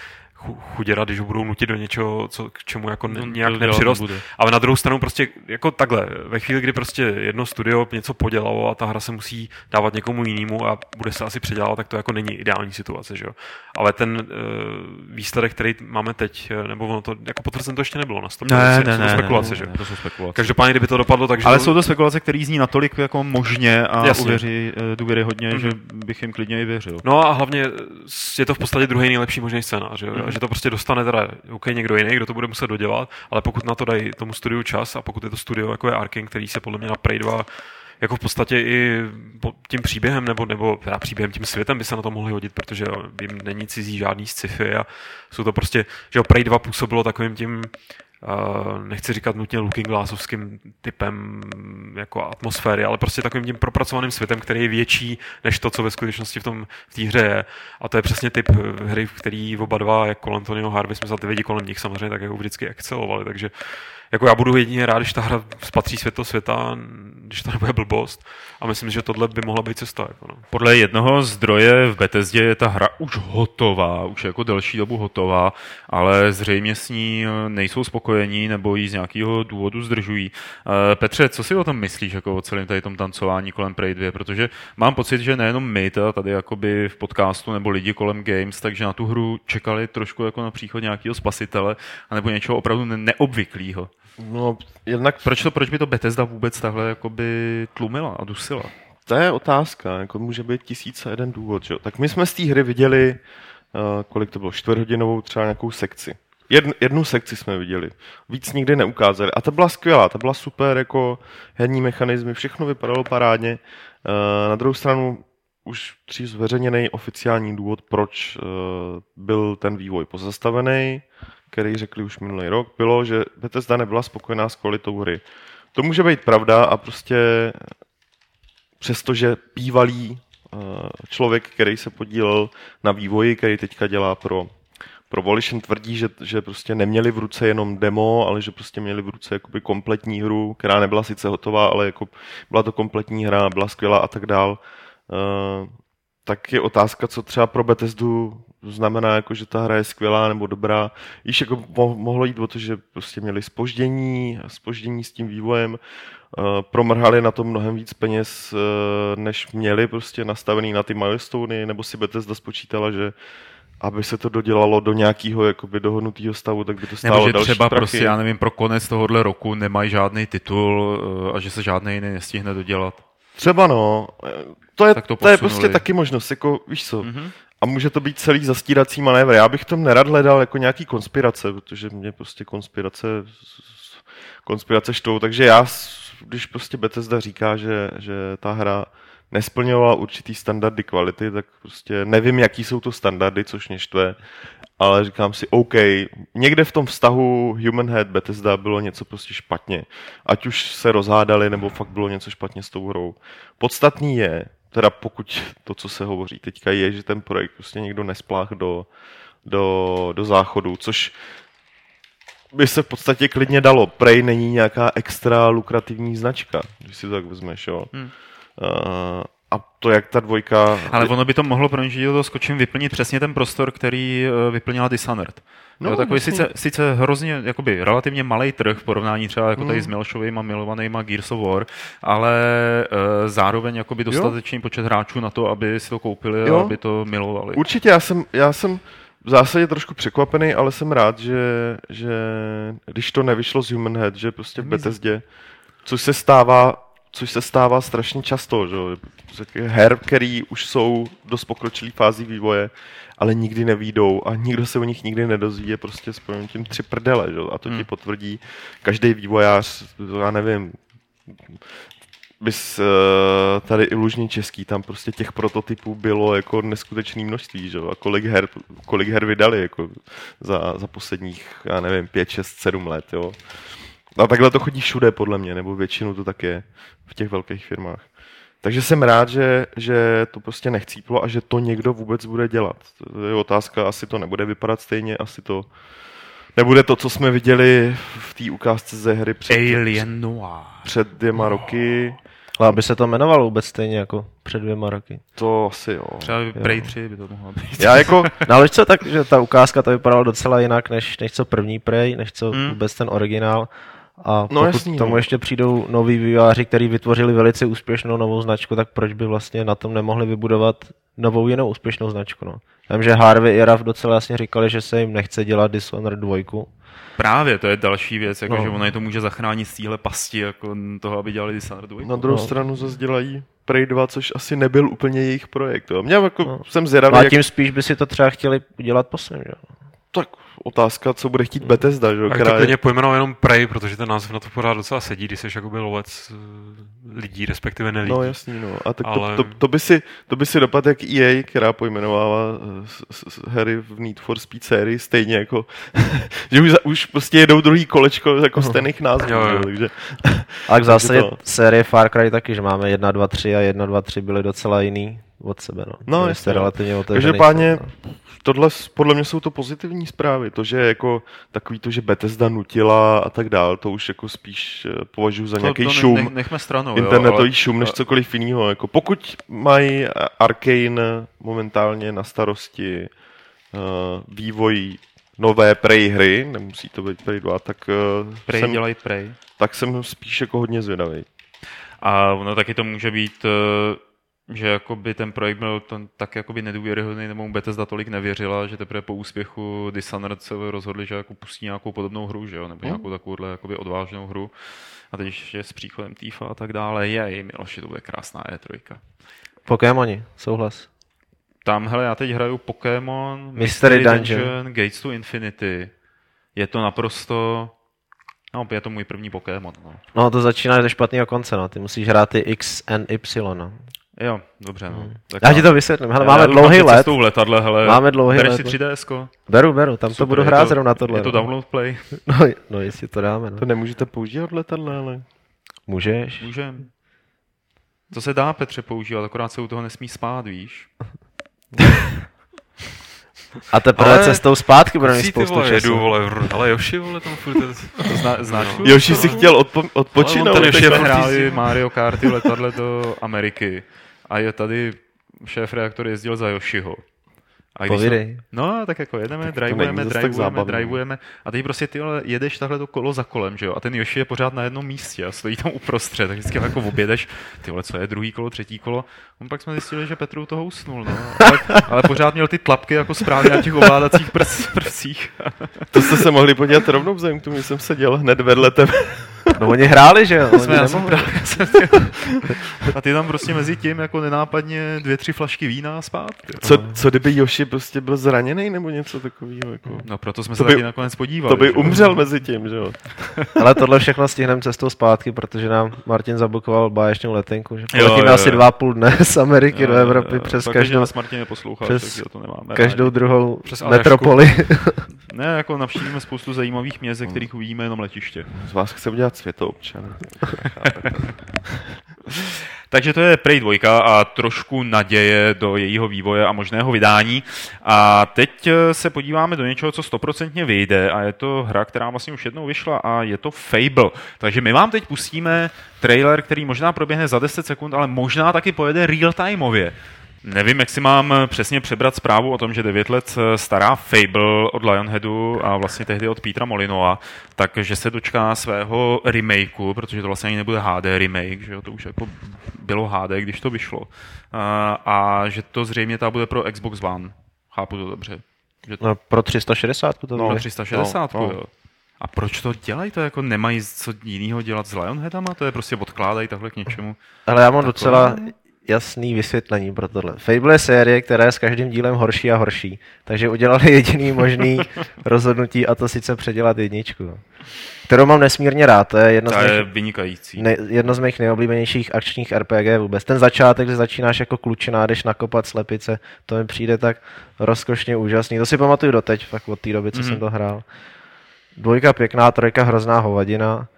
chuděra, když ho budou nutit do něčeho, co, k čemu jako ne, nějak nepřirost. Ale na druhou stranu prostě jako takhle, ve chvíli, kdy prostě jedno studio něco podělalo a ta hra se musí dávat někomu jinému a bude se asi předělávat, tak to jako není ideální situace, že jo. Ale ten uh, výsledek, který máme teď, nebo ono to, jako potvrzeno to ještě nebylo na sto procent, ne, ne, ne, spekulace, ne, ne, ne, to jsou spekulace. Každopádně, kdyby to dopadlo, takže... Ale jsou to spekulace, které zní natolik jako možně a uvěří, důvěry hodně, mm-hmm. že bych jim klidně i věřil. No a hlavně je to v podstatě druhý nejlepší možný scénář, že, mm-hmm. že to prostě dostane teda okay, někdo jiný, kdo to bude muset dodělat, ale pokud na to dají tomu studiu čas a pokud je to studio jako je Arkane, který se podle mě na Prey dva jako v podstatě i tím příběhem nebo, nebo teda příběhem tím světem by se na to mohli hodit, protože jim není cizí žádný sci-fi a jsou to prostě, že Prey dva působilo takovým tím Uh, nechci říkat nutně looking glassovským typem jako atmosféry, ale prostě takovým tím propracovaným světem, který je větší než to, co ve skutečnosti v tom v té hře je. A to je přesně typ hry, který oba dva, jak Colantonio, Harvey Smith a ty lidi kolem nich samozřejmě tak jako vždycky excelovali, takže jako já budu jedině rád, když ta hra spatří světlo světa, když to nebude blbost. A myslím, že tohle by mohla být cesta. Jako no. Podle jednoho zdroje v Bethesdě je ta hra už hotová, už jako delší dobu hotová, ale zřejmě s ní nejsou spokojení nebo ji z nějakého důvodu zdržují. Petře, co si o tom myslíš, jako o celém tady tom tancování kolem Prey dva? Protože mám pocit, že nejenom my tady jakoby v podcastu nebo lidi kolem Games, takže na tu hru čekali trošku jako na příchod nějakého spasitele anebo něčeho opravdu neobvyklého. No, jednak... Proč, to, proč by to Bethesda vůbec tahle jakoby tlumila a dusila? To je otázka, jako může být tisíc a jeden důvod. Že? Tak my jsme z té hry viděli, kolik to bylo, čtvrthodinovou třeba nějakou sekci. Jednu, jednu sekci jsme viděli, víc nikdy neukázali. A ta byla skvělá, ta byla super, jako herní mechanismy, všechno vypadalo parádně. Na druhou stranu už dřív zveřejněný oficiální důvod, proč byl ten vývoj pozastavený, který řekli už minulý rok, bylo, že Bethesda nebyla spokojená s kvalitou hry. To může být pravda a prostě přestože bývalý člověk, který se podílel na vývoji, který teďka dělá pro, pro Volition, tvrdí, že, že prostě neměli v ruce jenom demo, ale že prostě měli v ruce jakoby kompletní hru, která nebyla sice hotová, ale jako byla to kompletní hra, byla skvělá a tak dál. Tak je otázka, co třeba pro Bethesdu znamená, jako, že ta hra je skvělá nebo dobrá. Již jako mohlo jít o to, že prostě měli zpoždění, zpoždění s tím vývojem, promrhali na to mnohem víc peněz, než měli prostě nastavený na ty milestony, nebo si Bethesda spočítala, že aby se to dodělalo do nějakého jakoby dohodnutého stavu, tak by to stálo další prachy. Nebo že třeba prachy. Prostě, já nevím, pro konec tohohle roku nemají žádný titul a že se žádný jiný nestihne dodělat. Třeba no, to je, to to je prostě taky možnost, jako víš co, mm-hmm. A může to být celý zastírací manévr. Já bych tomu nerad hledal jako nějaký konspirace, protože mě prostě konspirace, konspirace štvou, takže já, když prostě Bethesda říká, že, že ta hra nesplňovala určitý standardy kvality, tak prostě nevím, jaký jsou to standardy, což mě štve, ale říkám si, OK, někde v tom vztahu Human Head Bethesda bylo něco prostě špatně. Ať už se rozhádali, nebo fakt bylo něco špatně s tou hrou. Podstatný je, teda pokud to, co se hovoří teďka, je, že ten projekt prostě někdo nespláhl do, do, do záchodu, což by se v podstatě klidně dalo. Prey není nějaká extra lukrativní značka, když si to tak vezmeš, jo. Hmm. Uh, a to, jak ta dvojka... Ale ono by to mohlo, pro něj to skočím, vyplnit přesně ten prostor, který vyplnila Dishonored. No, jo, takový vlastně. sice, sice hrozně, jakoby relativně malej trh v porovnání třeba jako mm. tady s Milšovejma milovanejma Gears of War, ale e, zároveň jakoby dostatečný jo. počet hráčů na to, aby si to koupili jo. a aby to milovali. Určitě, já jsem, já jsem v zásadě trošku překvapený, ale jsem rád, že, že když to nevyšlo z Human Head, že prostě v Bethesdě, což se stává což se stává strašně často, že her, který už jsou dost pokročilý fází vývoje, ale nikdy nevídou a nikdo se o nich nikdy nedozví, je prostě s tím tři prdele, že? A to ti potvrdí každý vývojář, já nevím, bys tady ilužně český, tam prostě těch prototypů bylo jako neskutečné množství, že? A kolik her, kolik her vydali jako za, za posledních, já nevím, pět, šest, sedm let, jo. A takhle to chodí všude, podle mě, nebo většinou to tak je v těch velkých firmách. Takže jsem rád, že, že to prostě nechcíplo a že to někdo vůbec bude dělat. To je otázka, asi to nebude vypadat stejně, asi to nebude to, co jsme viděli v té ukázce ze hry před, Alien Noir. před dvěma roky. Ale aby se to jmenovalo vůbec stejně jako před dvěma roky. To asi jo. Třeba by Prey tři by to mohlo být. Já jako... Nálež co tak, že ta ukázka to vypadala docela jinak, než, než co první Prey, než co mm. vůbec ten originál. A no, pokud k tomu ještě přijdou noví vývojáři, kteří vytvořili velice úspěšnou novou značku, tak proč by vlastně na tom nemohli vybudovat novou jinou úspěšnou značku? No? Vím, že Harvey i Raf docela jasně říkali, že se jim nechce dělat Dishonored dva. Právě, to je další věc, jako, no. že ona je to může zachránit z téhle pasti jako toho, aby dělali Dishonored dva. Na druhou no. stranu zase dělají Prey dva, což asi nebyl úplně jejich projekt. Jo? Mě jako no. jsem zvědavý. No a tím jak... spíš by si to třeba chtěli dělat po svém, tak otázka, co bude chtít Bethesda, že jo? Tak to klidně pojmenoval jenom Prey, protože ten název na to pořád docela sedí, když jsi jakoby lovec lidí, respektive nelidí. No jasný, no. A tak ale... to, to, to by si, to by si dopadl jak E A, která pojmenovává hry v Need for Speed sérii stejně jako, že už, už prostě jedou druhý kolečko jako uh-huh. stejných názvů, jo, jo. takže... A k zásadě to... série Far Cry taky, že máme jedna, dva, tři a jedna, dva, tři byly docela jiný od sebe, no. No jasný, relativně otevřený. Každopádně... Tohle podle mě jsou to pozitivní zprávy, to, že jako takový to, že Bethesda nutila a tak dál, to už jako spíš považuji za nějaký šum, nech, nechme stranou, internetový jo, šum, než cokoliv jiného. Jako pokud mají Arkane momentálně na starosti uh, vývoj nové Prey hry, nemusí to být Prey dva, tak, uh, Prey jsem, dělají Prey. tak jsem spíš jako hodně zvědavý. A ono taky to může být... Uh... že jakoby ten projekt byl tak jakoby nedůvěryhodný, nebo mu Bethesda tolik nevěřila, že teprve po úspěchu Dishonored se rozhodli, že jako pustí nějakou podobnou hru, že jo, nebo mm. nějakou takovouhle jakoby odvážnou hru. A teď ještě s příchodem Tifa a tak dále. Jej, Miloši, to bude krásná E tři. Pokémoni, souhlas. Tam, hele, já teď hraju Pokémon, Mystery Dungeon, Dungeon Gates to Infinity. Je to naprosto... No, je to můj první Pokémon. No, no to začínáš ze špatného konce, no. Ty musíš hrát ty X and Y, no. Jo, dobře, no. Hmm. Tak já ti to vysvětlím. Hele, máme dlouhý let. Letadle, hele. Máme dlouhý let. Bereš si tři D S ko? Beru, beru, tam super, to budu hrát to, zrovna tohle. Je to download play? No, no jestli to dáme, no. To nemůžete používat letadle, ale... Můžeš? Můžem. To se dá, Petře, používat, akorát se u toho nesmí spát, víš? A teprve ale... cestou zpátky budeme spoustu času. Vole, ale Yoshi, vole, tam furt... To zna, znáš no. Yoshi si chtěl odpo- odpočinout. Ale on ten Yoshi hrál Mario Karty letadle do Ameriky. A je tady šéf reaktor jezdil za Yoshiho. A povídej. Jsem, no, tak jako jedeme, tak drivujeme, drivujeme, drivujeme. A teď prostě ty jedeš tahle kolo za kolem, že jo? A ten Yoshi je pořád na jednom místě a stojí tam uprostřed. Tak vždycky jako objedeš, ty vole, co je druhý kolo, třetí kolo. On pak jsme zjistili, že Petru toho usnul, no. Ale, ale pořád měl ty tlapky jako správně na těch ovládacích prc, prcích. To jste se mohli podívat rovnou vzem, k tomu jsem seděl hned vedle tebe. No oni hráli, že jo? A ty tam prostě mezi tím jako nenápadně dvě, tři flašky vína a spát. Co, co kdyby Yoshi prostě byl zraněný nebo něco takového? Jako? No proto jsme to se by, taky nakonec podívali. To by umřel že? Mezi tím, že jo? Ale tohle všechno stihneme cestou zpátky, protože nám Martin zablokoval báječnou letenku. Že poletíme asi dva půl dne z Ameriky jo, do Evropy jo, jo. přes tak, každou... Nás Martin neposlouchal, přes to nemáme, každou druhou přes metropoli. Ne, jako navštívíme spoustu zajímavých měst, ze kterých uvidíme jenom letiště. Z vás chce udělat světoobčana. Takže to je Prey dva a trošku naděje do jejího vývoje a možného vydání. A teď se podíváme do něčeho, co stoprocentně vyjde a je to hra, která vlastně už jednou vyšla a je to Fable. Takže my vám teď pustíme trailer, který možná proběhne za deset sekund, ale možná taky pojede real-timeově. Nevím, jak si mám přesně přebrat zprávu o tom, že devět let stará Fable od Lionheadu a vlastně tehdy od Petra Molyneuxa, takže se dočká svého remakeu, protože to vlastně ani nebude H D remake, že jo, to už jako bylo H D, když to vyšlo. A, a že to zřejmě ta bude pro Xbox One. Chápu to dobře. Že to... No, pro tři sta šedesát to no, pro tři sta šedesát no, no. jo. A proč to dělají? To jako nemají co jinýho dělat s Lionheadama? To je prostě odkládají takhle k něčemu. Ale já mám takhle... docela... jasný vysvětlení pro tohle. Fable je série, která je s každým dílem horší a horší, takže udělali jediný možný rozhodnutí a to sice předělat jedničku, kterou mám nesmírně rád. To je jedno, z, je mých, ne, jedno z mých nejoblíbenějších akčních R P G vůbec. Ten začátek, že začínáš jako klučina, jdeš nakopat slepice, to mi přijde tak rozkošně úžasný. To si pamatuju doteď, fakt od té doby, co mm-hmm. jsem to hrál. Dvojka pěkná, trojka hrozná hovadina.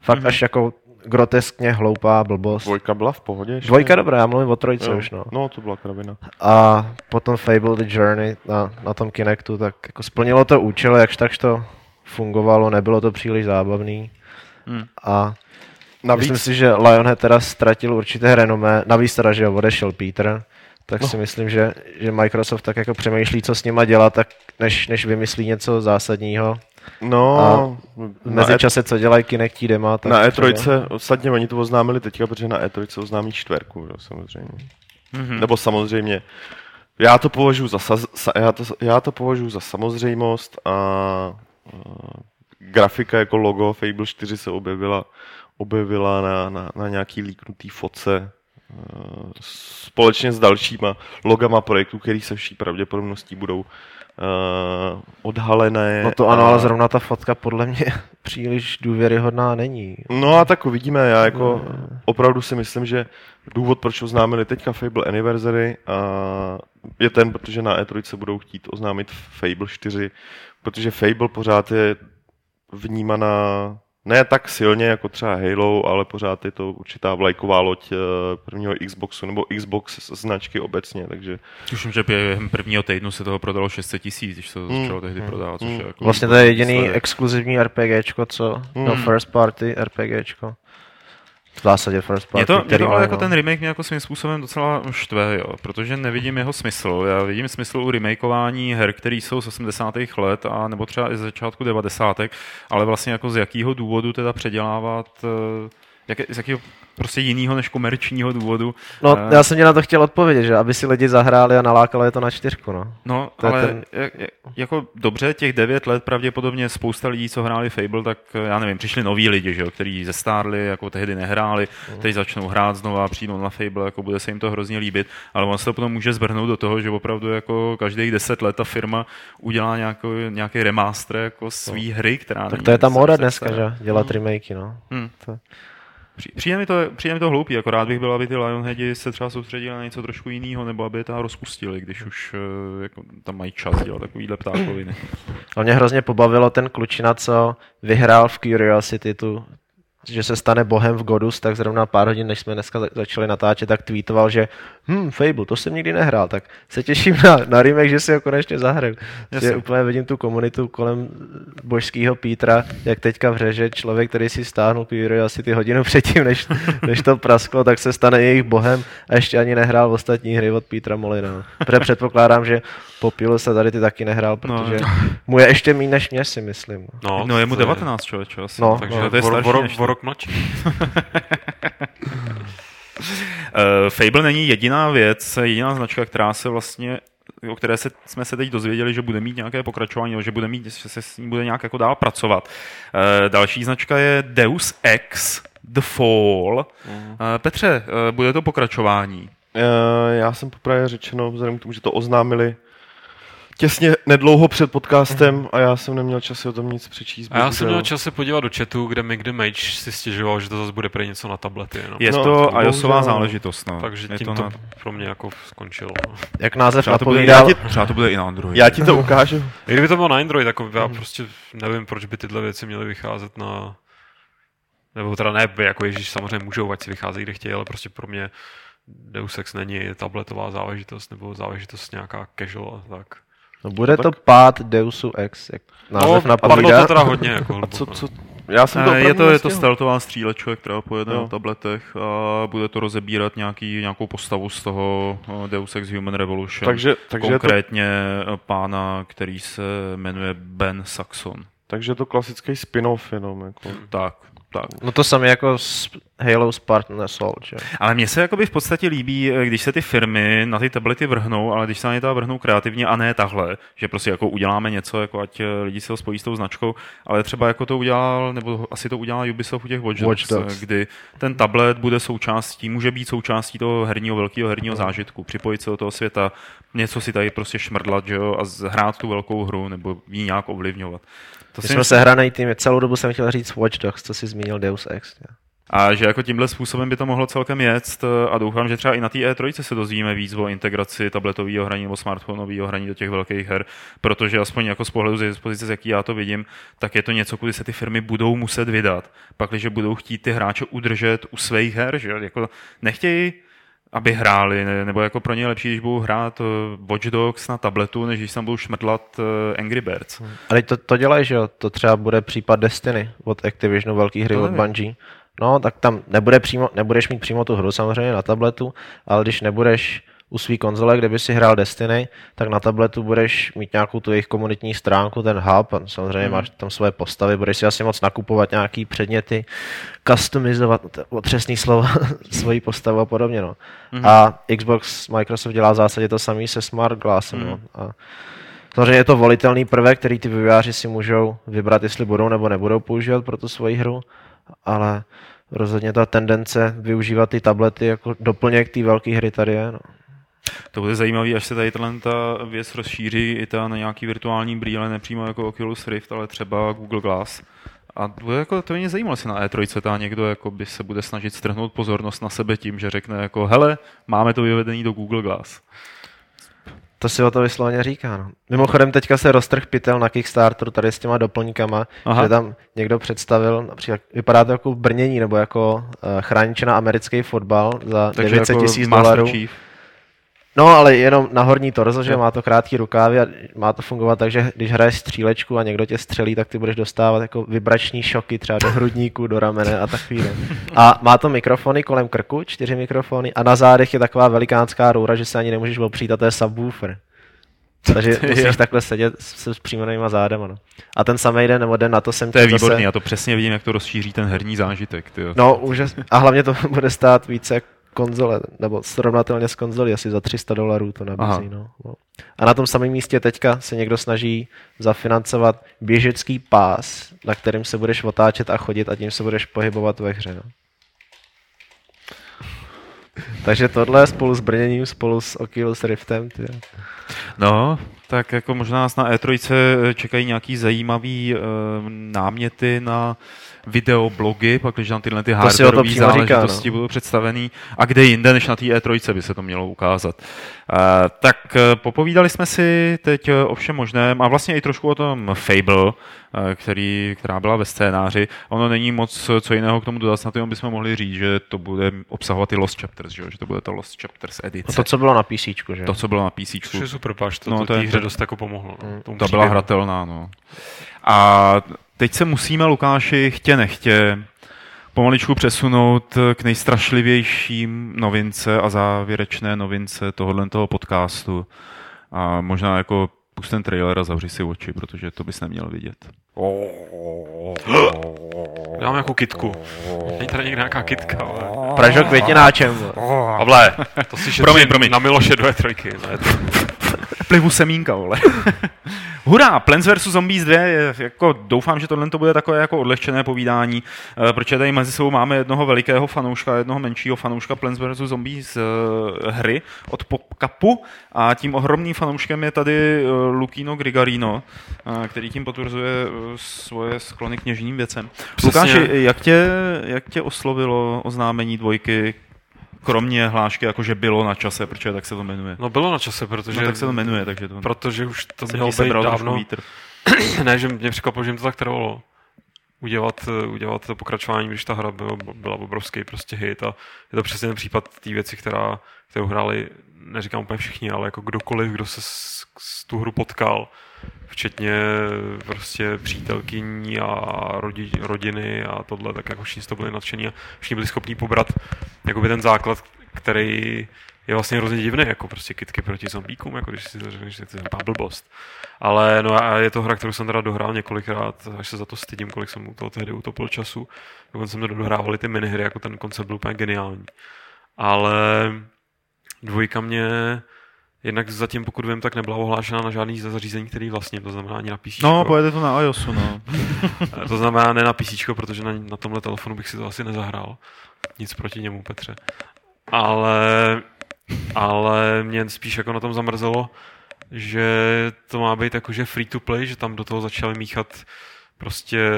Fakt mm-hmm. až jako groteskně hloupá blbost. Dvojka byla v pohodě ještě? Dvojka dobrá, já mluvím o trojce jo, už, no. No, to byla kravina. A potom Fable The Journey na, na tom Kinectu, tak jako splnilo to účel, jakž takž to fungovalo, nebylo to příliš zábavný. Hmm. A Navíc. Myslím si, že Lionhead teda ztratil určité renomé, navíc teda, že odešel Peter, tak no. si myslím, že, že Microsoft tak jako přemýšlí, co s nima dělat, tak než, než vymyslí něco zásadního. No, a v mezičase, co dělají Kinectí dema. Tak na E tři, třeba... ostatně oni to oznámili teďka, protože na E tři oznámí čtvrku, jo, samozřejmě. Mm-hmm. Nebo samozřejmě, já to považuji za, já to, já to považuji za samozřejmost a, a grafika jako logo Fable čtyři se objevila objevila na, na, na nějaký líknutý fotce uh, společně s dalšíma logama projektů, který se vší pravděpodobností budou uh, odhalené. No to ano, a... ale zrovna ta fotka podle mě příliš důvěryhodná není. No a tak uvidíme, já jako mm. opravdu si myslím, že důvod, proč oznámili teďka Fable Anniversary uh, je ten, protože na E tři se budou chtít oznámit Fable čtyři, protože Fable pořád je vnímaná ne tak silně jako třeba Halo, ale pořád je to určitá vlajková loď prvního Xboxu, nebo Xbox značky obecně, takže... Tuším, že během prvního týdnu se toho prodalo šest set tisíc, když se to začalo mm. tehdy prodávat, což mm. je jako... Vlastně to je jediný sledek. Exkluzivní RPGčko, co? Mm. No, first party RPGčko. V zásadě first party. Mě to, mě to ale jako ten remake mě jako svým způsobem docela štve, jo, protože nevidím jeho smysl. Já vidím smysl u remakeování her, které jsou z osmdesátých let, a nebo třeba i z začátku devadesátých, ale vlastně jako z jakého důvodu teda předělávat, jak, z jakého prostě jiného než komerčního důvodu. No, já jsem tě na to chtěl odpovědět, že aby si lidi zahráli a nalákali je to na čtyřku, no. No, to ale ten... jako dobře, těch devět let pravděpodobně spousta lidí, co hráli Fable, tak já nevím, přišli noví lidi, že jo, kteří zestárli, jako tehdy nehráli, mm. teď začnou hrát znova, přijdou na Fable, jako bude se jim to hrozně líbit, ale on se to potom může zvrhnout do toho, že opravdu jako každých deset let ta firma udělá nějakou, nějaký remaster jako svý no. hry, která... Tak to je ta móda dneska, že dělat no. remakey, no. Mm. To... Přijde mi to, přijde mi to hloupý, jako rád bych byl, aby ty Lionheadi se třeba soustředili na něco trošku jiného, nebo aby je tam rozpustili, když už jako, tam mají čas dělat takovýhle ptákoviny. A mě hrozně pobavilo ten klučina, co vyhrál v Curiosity tu, že se stane bohem v Godus, tak zrovna pár hodin, než jsme dneska začali natáčet, tak tweetoval, že hm, Fable, to jsem nikdy nehrál, tak se těším na, na remake, že si ho konečně zahraju. Že úplně vidím tu komunitu kolem božského Petra, jak teďka v hře, člověk, který si stáhnul Píru asi ty hodinu předtím, než, než to prasklo, tak se stane jejich bohem a ještě ani nehrál ostatní hry od Petra Molina. Protože předpokládám, že popílu se tady ty taky nehrál, protože no. mu je ještě méně než mě, si myslím. No, no je mu devatenáct, člověče, asi. No, takže no. to je starší Fable není jediná věc, jediná značka, která se vlastně, o které se, jsme se teď dozvěděli, že bude mít nějaké pokračování, nebo že bude mít, že se s ní bude nějak jako dál pracovat. Uh, další značka je Deus Ex The Fall. Uh, Petře, uh, bude to pokračování? Uh, já jsem popravdě řečeno, vzhledem k tomu, že to oznámili těsně nedlouho před podcastem a já jsem neměl čas o tom nic přečíst. A já jsem měl čas se podívat do chatu, kde Mick the Mage si stěžoval, že to zase bude pro něco na tablety. No. Je no, to iOSová záležitost. No. Takže tím to, to na... pro mě jako skončilo. No. Jak název napovídal. Ti... Třeba to bude i na Android. Já ti to ukážu. Kdyby to bylo na Android, tak já prostě nevím, proč by tyhle věci měly vycházet na... Nebo teda ne, jako ježíš, samozřejmě můžou, ať si vycházejí, kde chtějí, ale prostě pro mě Deus Ex není tabletová záležitost nebo záležitost nějaká casual a tak. No bude no, to pád Deusu Ex, jak název no, napovídá. To teda hodně. Jako, a co, co? Já jsem to opravdu je to, je to stealthová střílečka, která pojede no. na tabletech a bude to rozebírat nějaký, nějakou postavu z toho Deus Ex Human Revolution. Takže, takže konkrétně to... pána, který se jmenuje Ben Saxon. Takže je to klasický spin-off jenom. Jako. Tak. Tak. No to samé jako s Halo Spartan Assault, že? Ale mně se jakoby v podstatě líbí, když se ty firmy na ty tablety vrhnou, ale když se na ně ta vrhnou kreativně a ne tahle, že prostě jako uděláme něco, jako ať lidi se ho spojí s tou značkou, ale třeba jako to udělal, nebo asi to udělal Ubisoft u těch Watch Dogs, Watch Dogs. Kdy ten tablet bude součástí, může být součástí toho herního, velkého herního zážitku, připojit se do toho světa, něco si tady prostě šmrdlat, že jo, a hrát tu velkou hru, nebo ji nějak ovlivňovat. To my jsme sehraný tým, celou dobu jsem chtěl říct Watch Dogs, co si zmínil Deus Ex. Ja. A že jako tímhle způsobem by to mohlo celkem jet a doufám, že třeba i na té E tři se dozvíme víc o integraci tabletového hraní nebo smartphonového hraní do těch velkých her, protože aspoň jako z pohledu z pozice, z jaký já to vidím, tak je to něco, kudy se ty firmy budou muset vydat. Pak, když budou chtít ty hráče udržet u svých her, že jako nechtějí, aby hráli, nebo jako pro ně lepší, když budou hrát Watch Dogs na tabletu, než když tam budou šmrdlat Angry Birds. Ale to, to dělají, že jo? To třeba bude případ Destiny od Activisionu, velký hry od Bungie. No, tak tam nebude přímo, nebudeš mít přímo tu hru samozřejmě na tabletu, ale když nebudeš u svý konzole, kde by si hrál Destiny, tak na tabletu budeš mít nějakou tu jejich komunitní stránku, ten hub, a samozřejmě mm. máš tam svoje postavy, budeš si asi moc nakupovat nějaký předměty, customizovat, otřesný slova, svoji postavu a podobně. No. Mm. A Xbox, Microsoft dělá v zásadě to samý se Smart Glassem. Mm. No. A samozřejmě je to volitelný prvek, který ty vývojáři si můžou vybrat, jestli budou nebo nebudou používat pro tu svoji hru, ale rozhodně ta tendence využívat ty tablety jako doplněk té velké hry tady je. No. To bude zajímavé, až se tady ta věc rozšíří i ta na nějaký virtuální brýle, nepřímo jako Oculus Rift, ale třeba Google Glass. A bude jako, to mě zajímalo, jestli na E tři ta někdo jako by se bude snažit strhnout pozornost na sebe tím, že řekne jako hele, máme to vyvedení do Google Glass. To si o to vysloveně říká. No. Mimochodem teďka se roztrhl pytel na Kickstarteru tady s těma doplňkama, aha, že tam někdo představil, například vypadá to jako brnění nebo jako chrániče na americký fotbal za takže devět set tisíc dolarů. No, ale jenom na horní torzo, že má to krátký rukávy a má to fungovat tak, že když hraješ střílečku a někdo tě střelí, tak ty budeš dostávat jako vibrační šoky třeba do hrudníku, do ramene a tak chvíle. A má to mikrofony kolem krku, čtyři mikrofony a na zádech je taková velikánská roura, že se ani nemůžeš opřít a to je subwoofer. Takže musíš takhle sedět s příjmenýma zádem. No. A ten samý den nebo den na to jsem... To je výborný, zase... já to přesně vidím, jak to rozšíří ten herní zážitek. Tyjo. No, úžasný. A hlavně to bude stát více konzole, nebo srovnatelně s konzolí, asi za tři sta dolarů to nabízí. No. A na tom samém místě teďka se někdo snaží zafinancovat běžecký pás, na kterým se budeš otáčet a chodit a tím se budeš pohybovat ve hře. No. Takže tohle spolu s brněním, spolu s Oculus Riftem. Tě. No, tak jako možná nás na E tři čekají nějaký zajímavý e, náměty na videoblogy, pak když tam tyhle ty hardwareové záležitosti no. budou představený. A kde jinde, než na té E tři by se to mělo ukázat. E, tak popovídali jsme si teď o všem možném a vlastně i trošku o tom Fable, který, která byla ve scénáři. Ono není moc co jiného k tomu dodat, snad jenom bychom mohli říct, že to bude obsahovat i Lost Chapters, že, že to bude ta Lost Chapters edice. A to, co bylo na PCčku, že? To, co bylo na PCčku. Což je super, páč, to, no, to té hře dost jako pomohlo. No, to příběhu. Byla hratelná, no. A teď se musíme, Lukáši, chtě nechtě pomaličku přesunout k nejstrašlivějším novince a závěrečné novince tohoto podcastu. A možná jako pust ten trailer a zavři si oči, protože to bys neměl vidět. Já mám jako kytku. Není tady někde nějaká kytka, ale... Pražo květináčem. Able, to si promiň, promiň. Na Miloše dvě trojky. Plivu semínka, vole. Hurá, Plants versus. Zombies dva, je, jako, doufám, že tohle to bude takové jako odlehčené povídání, e, protože tady mezi sebou máme jednoho velikého fanouška, jednoho menšího fanouška Plants versus. Zombies e, hry od PopCapu a tím ohromným fanouškem je tady e, Lucchino Grigarino, e, který tím potvrzuje e, svoje sklony k něžným věcem. Přesně. Lukáši, jak tě, jak tě oslovilo oznámení dvojky, kromě hlášky, jakože bylo na čase, protože tak se to jmenuje. No bylo na čase, protože... No tak se to jmenuje, takže to... Protože už to mělo být dávno... Vítr. Ne, že mě překvapilo, že jim to tak trvalo. Udělat, udělat to pokračování, když ta hra byla, byla obrovský prostě hit a je to přesně ten případ té věci, která, kterou hráli, neříkám úplně všichni, ale jako kdokoliv, kdo se s, s tu hru potkal, včetně prostě přítelkyní a rodi, rodiny a tohle, tak jako všichni to byli nadšení a všichni byli schopní pobrat jakoby ten základ, který je vlastně hrozně divný, jako prostě kytky proti zombíkům, jako když si řekneš, že to je blbost. Ale no a je to hra, kterou jsem teda dohrál několikrát, až se za to stydím, kolik jsem u toho tehdy utopil času. Dokonce jsem to dohrával i ty minihry, jako ten koncept byl úplně geniální. Ale dvojka mě... Jednak zatím, pokud vím, tak nebyla ohlášena na žádný zařízení, který vlastně, to znamená ani na P C. No, pojede to na iOSu, no. To znamená ne na P C, protože na, na tomhle telefonu bych si to asi nezahrál. Nic proti němu, Petře. Ale, ale mě spíš jako na tom zamrzelo, že to má být jakože free to play, že tam do toho začali míchat prostě,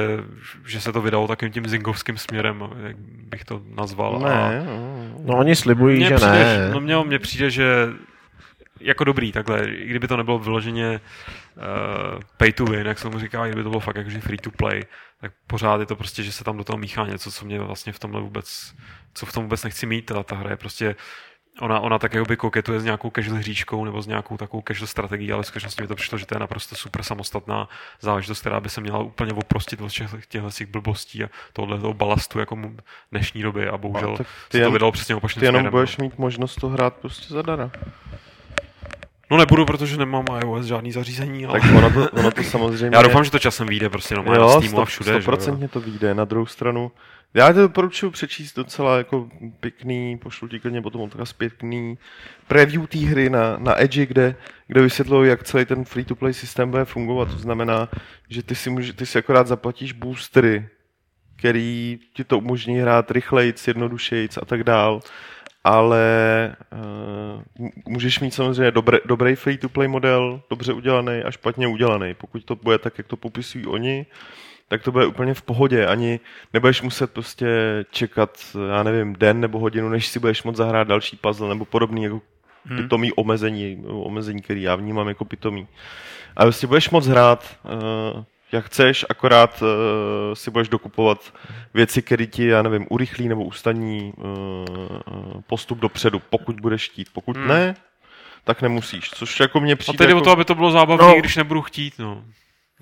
že se to vydalo takovým tím zingovským směrem, jak bych to nazval. Ne, a... no oni slibují, mě že přijde, ne. No mně, mně přijde, že jako dobrý, takhle, i kdyby to nebylo vyloženě uh, pay to win, jak se tomu říká, i kdyby to bylo fakt jakože free to play, tak pořád je to prostě, že se tam do toho míchá něco, co mě vlastně v tomhle vůbec, co v tom vůbec nechci mít, ta hra je prostě Ona, ona tak jakoby koketuje s nějakou casual hříčkou nebo s nějakou takovou casual strategií, ale v skutečnosti mi to přišlo, že to je naprosto super samostatná záležitost, která by se měla úplně oprostit od těchto těch blbostí a tohoto balastu jako dnešní doby a bohužel se to vydalo přesně opačným směrem. Ty jenom budeš mít možnost to hrát prostě zadara. No nebudu, protože nemám iOS žádný zařízení, ale... Tak ono to, ono to samozřejmě... Já doufám, že to časem vyjde prostě no, jo, na Steamu a všude. sto procent to vyjde, na druhou stranu. Já to doporučuji přečíst docela jako pěkný, pošlu ti klidně potom odkaz pěkný preview té hry na, na Edge, kde, kde vysvětlují, jak celý ten free-to-play systém bude fungovat. To znamená, že ty si, může, ty si akorát zaplatíš boostery, který ti to umožní hrát rychlejc, jednodušejc a tak dál. Ale uh, můžeš mít samozřejmě dobrý, dobrý free-to-play model, dobře udělaný a špatně udělaný. Pokud to bude tak, jak to popisují oni, tak to bude úplně v pohodě. Ani nebudeš muset prostě čekat, já nevím, den nebo hodinu, než si budeš moct zahrát další puzzle nebo podobný jako hmm. pitomý omezení, omezení, který já vnímám jako pitomý. A vlastně budeš moct hrát, uh, jak chceš, akorát uh, si budeš dokupovat věci, které ti, já nevím, urychlí nebo ustaní uh, postup dopředu, pokud budeš chtít. Pokud hmm. ne, tak nemusíš, což jako mně přijde... A tedy jako... o to, aby to bylo zábavné, no. Když nebudu chtít, no.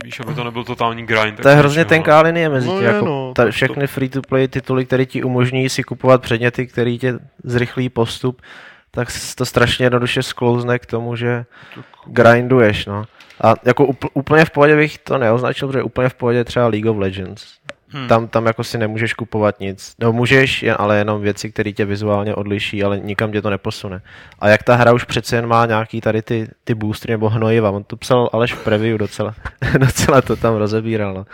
Víš, aby to nebyl totální grind. To je hrozně tenká linie mezi no, tě, jako no, ta, všechny free-to-play tituly, které ti umožní si kupovat předměty, které tě zrychlí postup, tak to strašně jednoduše sklouzne k tomu, že grinduješ, no. A jako úplně v pohodě bych to neoznačil, protože úplně v pohodě třeba League of Legends. Hmm. Tam, tam jako si nemůžeš kupovat nic. No můžeš, ale jenom věci, které tě vizuálně odliší, ale nikam tě to neposune. A jak ta hra už přece jen má nějaký tady ty, ty boostry nebo hnojiva, on to psal Aleš v preview docela, docela to tam rozebíral. No.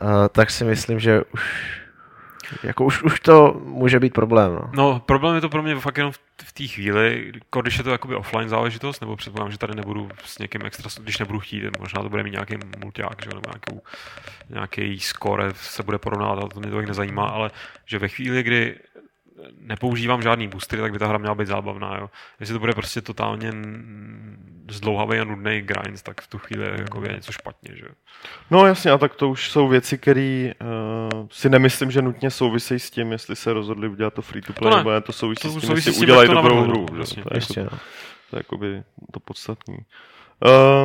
A tak si myslím, že už jako už, už to může být problém. No. no, problém je to pro mě fakt jenom v té chvíli, když je to jakoby offline záležitost, nebo předpokládám, že tady nebudu s někým extra, když nebudu chtít, možná to bude mít nějaký multiák, že, nebo nějakou, nějaký score se bude porovnávat, to mě to tak nezajímá, ale že ve chvíli, kdy nepoužívám žádný boostery, tak by ta hra měla být zábavná. Jo. Jestli to bude prostě totálně zdlouhavý a nudný grind, tak v tu chvíli jako je něco špatně. Že? No jasně, a tak to už jsou věci, které uh, si nemyslím, že nutně souvisejí s tím, jestli se rozhodli udělat to free-to-play, nebo ne, to souvisí to s tím, souvisí jestli s tím, udělají to dobrou hru. hru jasně, to, je jasně, jako, no. To je jakoby to podstatní.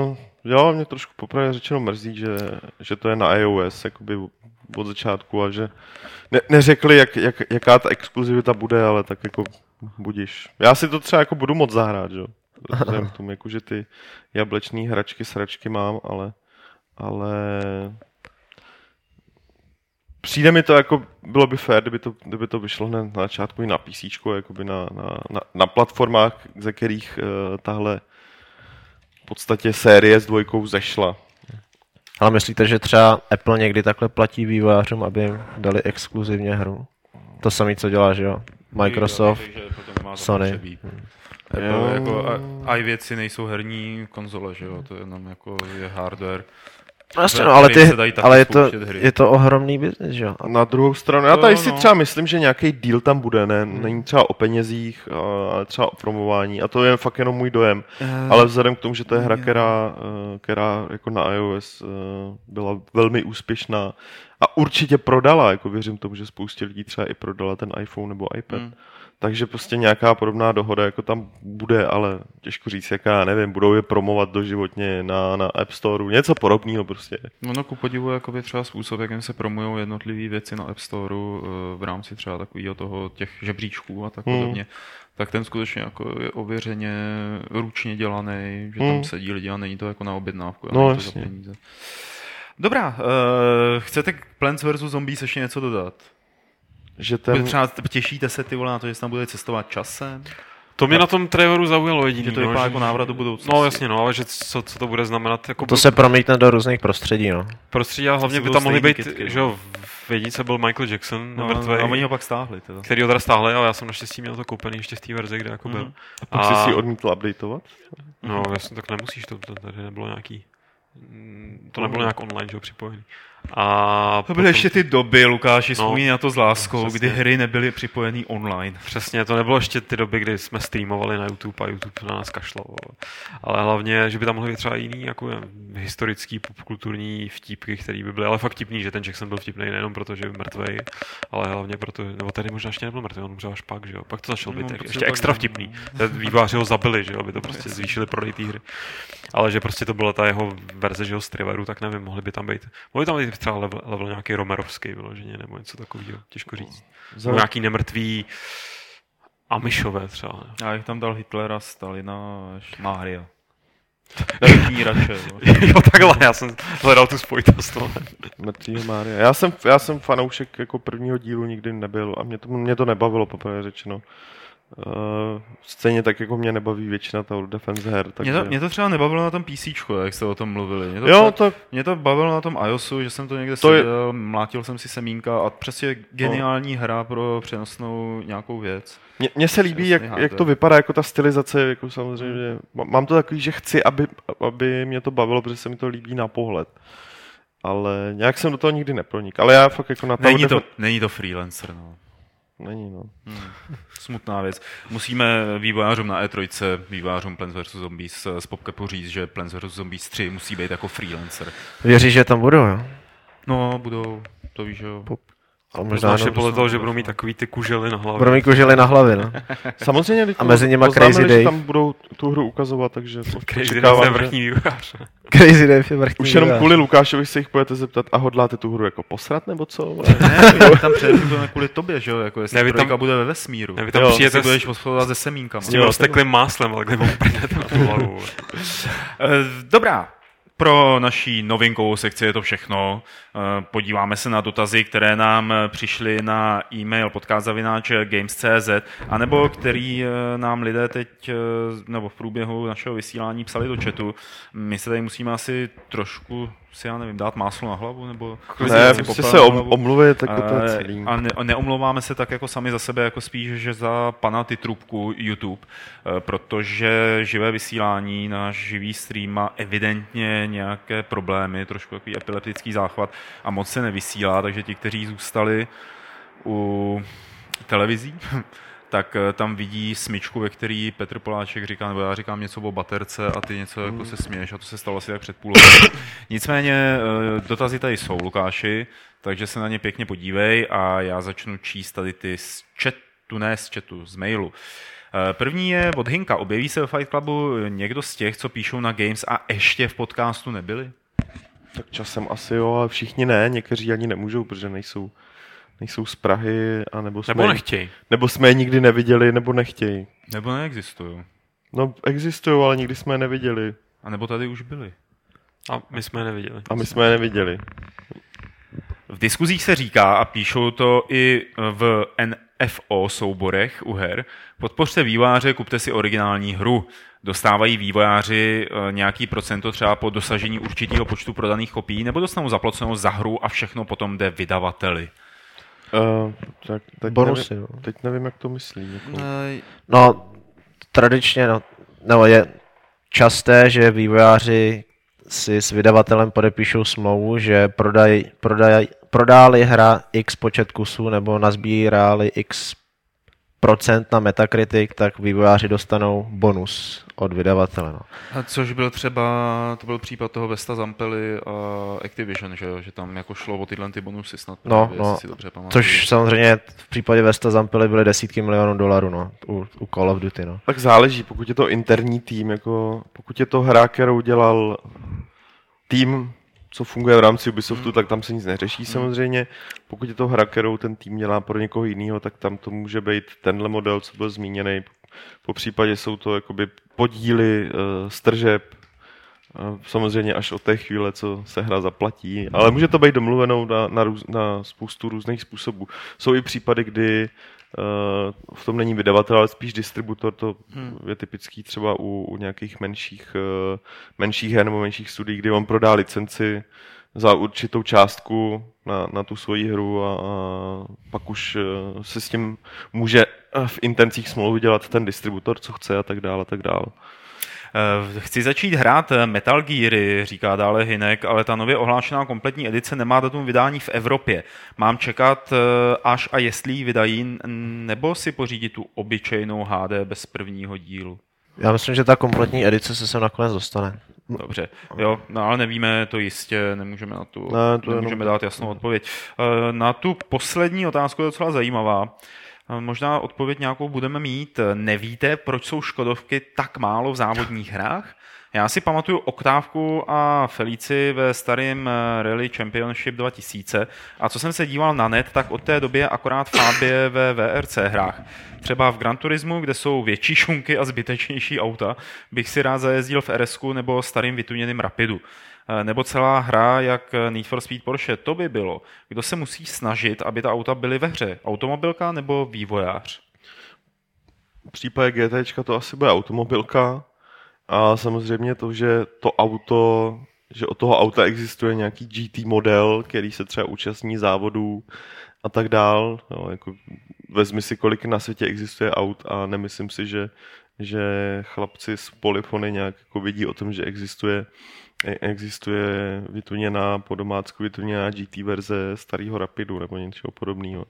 Uh, já mě trošku popravdě řečeno mrzí, že, že to je na iOS, jakoby od začátku a že ne, neřekli, jak, jak, jaká ta exkluzivita bude, ale tak jako budiš. Já si to třeba jako budu moc zahrát, že jo. Vzhledem k tomu, jako, že ty jablečný hračky, sračky mám, ale, ale přijde mi to jako, bylo by fér, kdyby to, kdyby to vyšlo hned na začátku i na PCčko, jakoby na, na, na, na platformách, ze kterých uh, tahle v podstatě série s dvojkou zešla. Ale myslíte, že třeba Apple někdy takhle platí vývojářům, aby jim dali exkluzivně hru? To samé, co dělá, že jo? Microsoft, Sony. Apple, jako, a i věci nejsou herní konzole, že jo? To je jenom jako je hardware. Vlastně, no, ale, ty, ale je, to, je to ohromný biznis, že jo? Na druhou stranu, já tady si no. třeba myslím, že nějaký deal tam bude, ne? Není třeba o penězích, ale třeba o promování a to je fakt jenom můj dojem. Ale vzhledem k tomu, že to je hra, která, která jako na iOS byla velmi úspěšná a určitě prodala, jako věřím tomu, že spoustě lidí třeba i prodala ten iPhone nebo iPad. Hmm. Takže prostě nějaká podobná dohoda jako tam bude, ale těžko říct, jaká, nevím, budou je promovat doživotně na, na App Storeu, něco podobného prostě. No, no ku podivu jakoby třeba způsob, jakým se promujou jednotlivé věci na App Storeu v rámci třeba takového toho těch žebříčků a tak podobně, hmm. tak ten skutečně jako je ověřeně ručně dělaný, že hmm. tam sedí lidi a není to jako na objednávku. No jasně. To za peníze. Dobrá, uh, chcete k Plants versus. Zombies ještě něco dodat? Že ten... Třeba těšíte se, ty vole, na to, že se tam bude cestovat časem? To mě na tom traileru zaujalo jediný. Že to vypadá no, jako návrat do budoucnosti. No jasně, no, ale že co, co to bude znamenat? Jako to bude... se promítne do různých prostředí, no. Prostředí a hlavně by tam mohly být, kytky, že jo, v jednice byl Michael Jackson, no, mrtvej. A oni ho pak stáhli. Teda. Který ho teda stáhli, ale já jsem naštěstí měl to koupený ještě v té verzi, kde jako byl. Mm. A pak a... jsi si odmítl updateovat? No jasně, tak nemusíš, to, to tady nebylo nějaký To nebylo nějak online, že ho připojený. A to byly potom... ještě ty doby, Lukáši, vzpomíně no, na to s láskou, přesně. Kdy hry nebyly připojený online. Přesně, to nebylo ještě ty doby, kdy jsme streamovali na YouTube a YouTube na nás kašlal. Ale hlavně, že by tam mohly být třeba jiný jako historický, popkulturní vtípky, které by byly, ale fakt vtipný, že ten Jackson byl vtipný nejenom proto, že byl mrtvej, ale hlavně proto, nebo tady možná ještě nebyl mrtvý, on umřel až pak, že jo. Pak to začal být no, ještě extra vtipný. Výváři ho zabili, že jo, aby to prostě zvýšili prodej té hry. Ale že prostě to byla ta jeho verze, že jo, z Triveru, tak nevím, mohli by tam být. Mohli tam být třeba level, level nějaký romerovský vyloženě, nebo něco takového, těžko říct. Za... Nějaký nemrtvý Amishové třeba. Já jich tam dal Hitlera, Stalina, Mária. Knírače. Jo, takhle, já jsem hledal tu spojitost. Mrtvýho Mária. Já jsem, já jsem fanoušek jako prvního dílu nikdy nebyl a mě to, mě to nebavilo, poprvé řečeno. Uh, stejně tak, jako mě nebaví většina ta defense her. Takže... Mě, to, mě to třeba nebavilo na tom PCčku, jak jste o tom mluvili. Mě to, jo, třeba, to... Mě to bavilo na tom iOSu, že jsem to někde to seděl, je... mlátil jsem si semínka a přesně geniální no. hra pro přenosnou nějakou věc. Mně, mně se líbí, jak, jak to vypadá, jako ta stylizace, jako samozřejmě. Mám to takový, že chci, aby, aby mě to bavilo, protože se mi to líbí na pohled. Ale nějak jsem do toho nikdy nepronikl. Ale já fakt jako na není to... Def... Není to freelancer, no. Není, no. Hmm. Smutná věc. Musíme vývojářům na E tři, vývojářům Plants versus. Zombies z PopCapu říct, že Plants versus. Zombies tři musí být jako freelancer. Věříš, že tam budou, jo? No, budou. To víš, jo. Pop. A možná ještě podle toho, že budou mít takový ty kužely na hlavě. Budou mít kužely na hlavě, no. Samozřejmě. A mezi nimi Crazy Dave. Tam budou tu hru ukazovat, takže... Crazy Dave je vrchní vývojář. Crazy Dave je vrchní. Už jenom kvůli Lukášovi se jich budete zeptat, a hodláte tu hru jako posrat, nebo co? Ne, tam především kvůli tobě, že jo? Jako jestli ne, trojka tam, bude ve vesmíru. Ne, vy tam jo, přijete... Budeš s, posledovat ze semínkama. S tím rozteklým máslem, ale kde mu prdete na tu hlavu. Dobrá. Pro naší novinkovou sekci je to všechno. Podíváme se na dotazy, které nám přišly na e-mail podcast zavináč games tečka cz, anebo který nám lidé teď nebo v průběhu našeho vysílání psali do chatu. My se tady musíme asi trošku, si já nevím, dát máslo na hlavu, nebo... Ne, musíte se omluvit, jako to je celý. A ne, neomlouváme se tak jako sami za sebe, jako spíš, že za pana Titrubku YouTube, protože živé vysílání, náš živý stream má evidentně nějaké problémy, trošku takový epileptický záchvat a moc se nevysílá, takže ti, kteří zůstali u televizí, tak tam vidí smyčku, ve který Petr Poláček říká, nebo já říkám něco o baterce a ty něco jako se směješ a to se stalo asi tak před půl hodinou. Nicméně dotazy tady jsou, Lukáši, takže se na ně pěkně podívej a já začnu číst tady ty z chatu, ne z chatu, z mailu. První je od Hinka. Objeví se ve Fight Clubu někdo z těch, co píšou na Games a ještě v podcastu nebyli? Tak časem asi jo, ale všichni ne, někteří ani nemůžou, protože nejsou... nejsou z Prahy, anebo jsme, nebo nechtějí. Nebo jsme je nikdy neviděli, nebo nechtějí. Nebo neexistují. No existují, ale nikdy jsme je neviděli. A nebo tady už byli. A my jsme je neviděli. A my jsme je neviděli. V diskuzích se říká, a píšou to i v N F O souborech u her, podpořte vývojáře, kupte si originální hru. Dostávají vývojáři nějaký procento třeba po dosažení určitého počtu prodaných kopií, nebo dostanou zaplacenou za hru a všechno potom jde vydavateli. Uh, tak, teď, Bonusy, nevím, no. Teď nevím, jak to myslí. Jako. No, tradičně no, no, je časté, že vývojáři si s vydavatelem podepíšou smlouvu, že prodaj, prodaj, prodáli hra x počet kusů nebo nazbírali x procent na Metacritic, tak vývojáři dostanou bonus od vydavatele. No. A což byl třeba, to byl případ toho Vince Zampelly a Activision, že, že tam jako šlo o tyhle ty bonusy snad. No, právě, no si dobře což samozřejmě v případě Vince Zampelly byly desítky milionů dolarů no, u, u Call of Duty. No. Tak záleží, pokud je to interní tým, jako pokud je to hra, kterou dělal tým, co funguje v rámci Ubisoftu, mm. tak tam se nic neřeší mm. samozřejmě. Pokud je to hra, kterou ten tým dělá pro někoho jiného, tak tam to může být tenhle model, co byl zmíněný. Po případě jsou to jakoby podíly uh, z tržeb, uh, samozřejmě až od té chvíle, co se hra zaplatí, ale může to být domluvenou na, na, růz, na spoustu různých způsobů. Jsou i případy, kdy uh, v tom není vydavatel, ale spíš distributor, to hmm. je typický třeba u, u nějakých menších, uh, menších her nebo menších studií, kdy on prodá licenci za určitou částku na, na tu svoji hru a, a pak už uh, se s tím může v intencích smlouvy dělat ten distributor, co chce a tak dále, a tak dále. Chci začít hrát Metal Geary, říká dále Hinek, ale ta nově ohlášená kompletní edice nemá datum vydání v Evropě. Mám čekat až a jestli ji vydají, nebo si pořídit tu obyčejnou H D bez prvního dílu? Já myslím, že ta kompletní edice se sem nakonec dostane. Dobře, jo, no ale nevíme to jistě, nemůžeme, na tu, ne, to nemůžeme jenom... dát jasnou odpověď. Na tu poslední otázku je docela zajímavá. Možná odpověď nějakou budeme mít. Nevíte, proč jsou Škodovky tak málo v závodních hrách? Já si pamatuju Oktávku a Felici ve starém Rally Championship dva tisíce a co jsem se díval na net, tak od té doby je akorát fábie ve V R C hrách. Třeba v Gran Turismu, kde jsou větší šunky a zbytečnější auta, bych si rád zajezdil v R S ku nebo starým vytuněným Rapidu. Nebo celá hra jak Need for Speed Porsche, to by bylo. Kdo se musí snažit, aby ta auta byly ve hře? Automobilka nebo vývojář? V případě GTčka to asi bude automobilka. A samozřejmě to, že to auto, že od toho auta existuje nějaký G T model, který se třeba účastní závodů a tak dál. No, jako vezmi si, kolik na světě existuje aut a nemyslím si, že, že chlapci z Polyfony nějak jako vidí o tom, že existuje, existuje vytuněná, po domácku vytuněná G T verze starého Rapidu nebo něčeho podobného.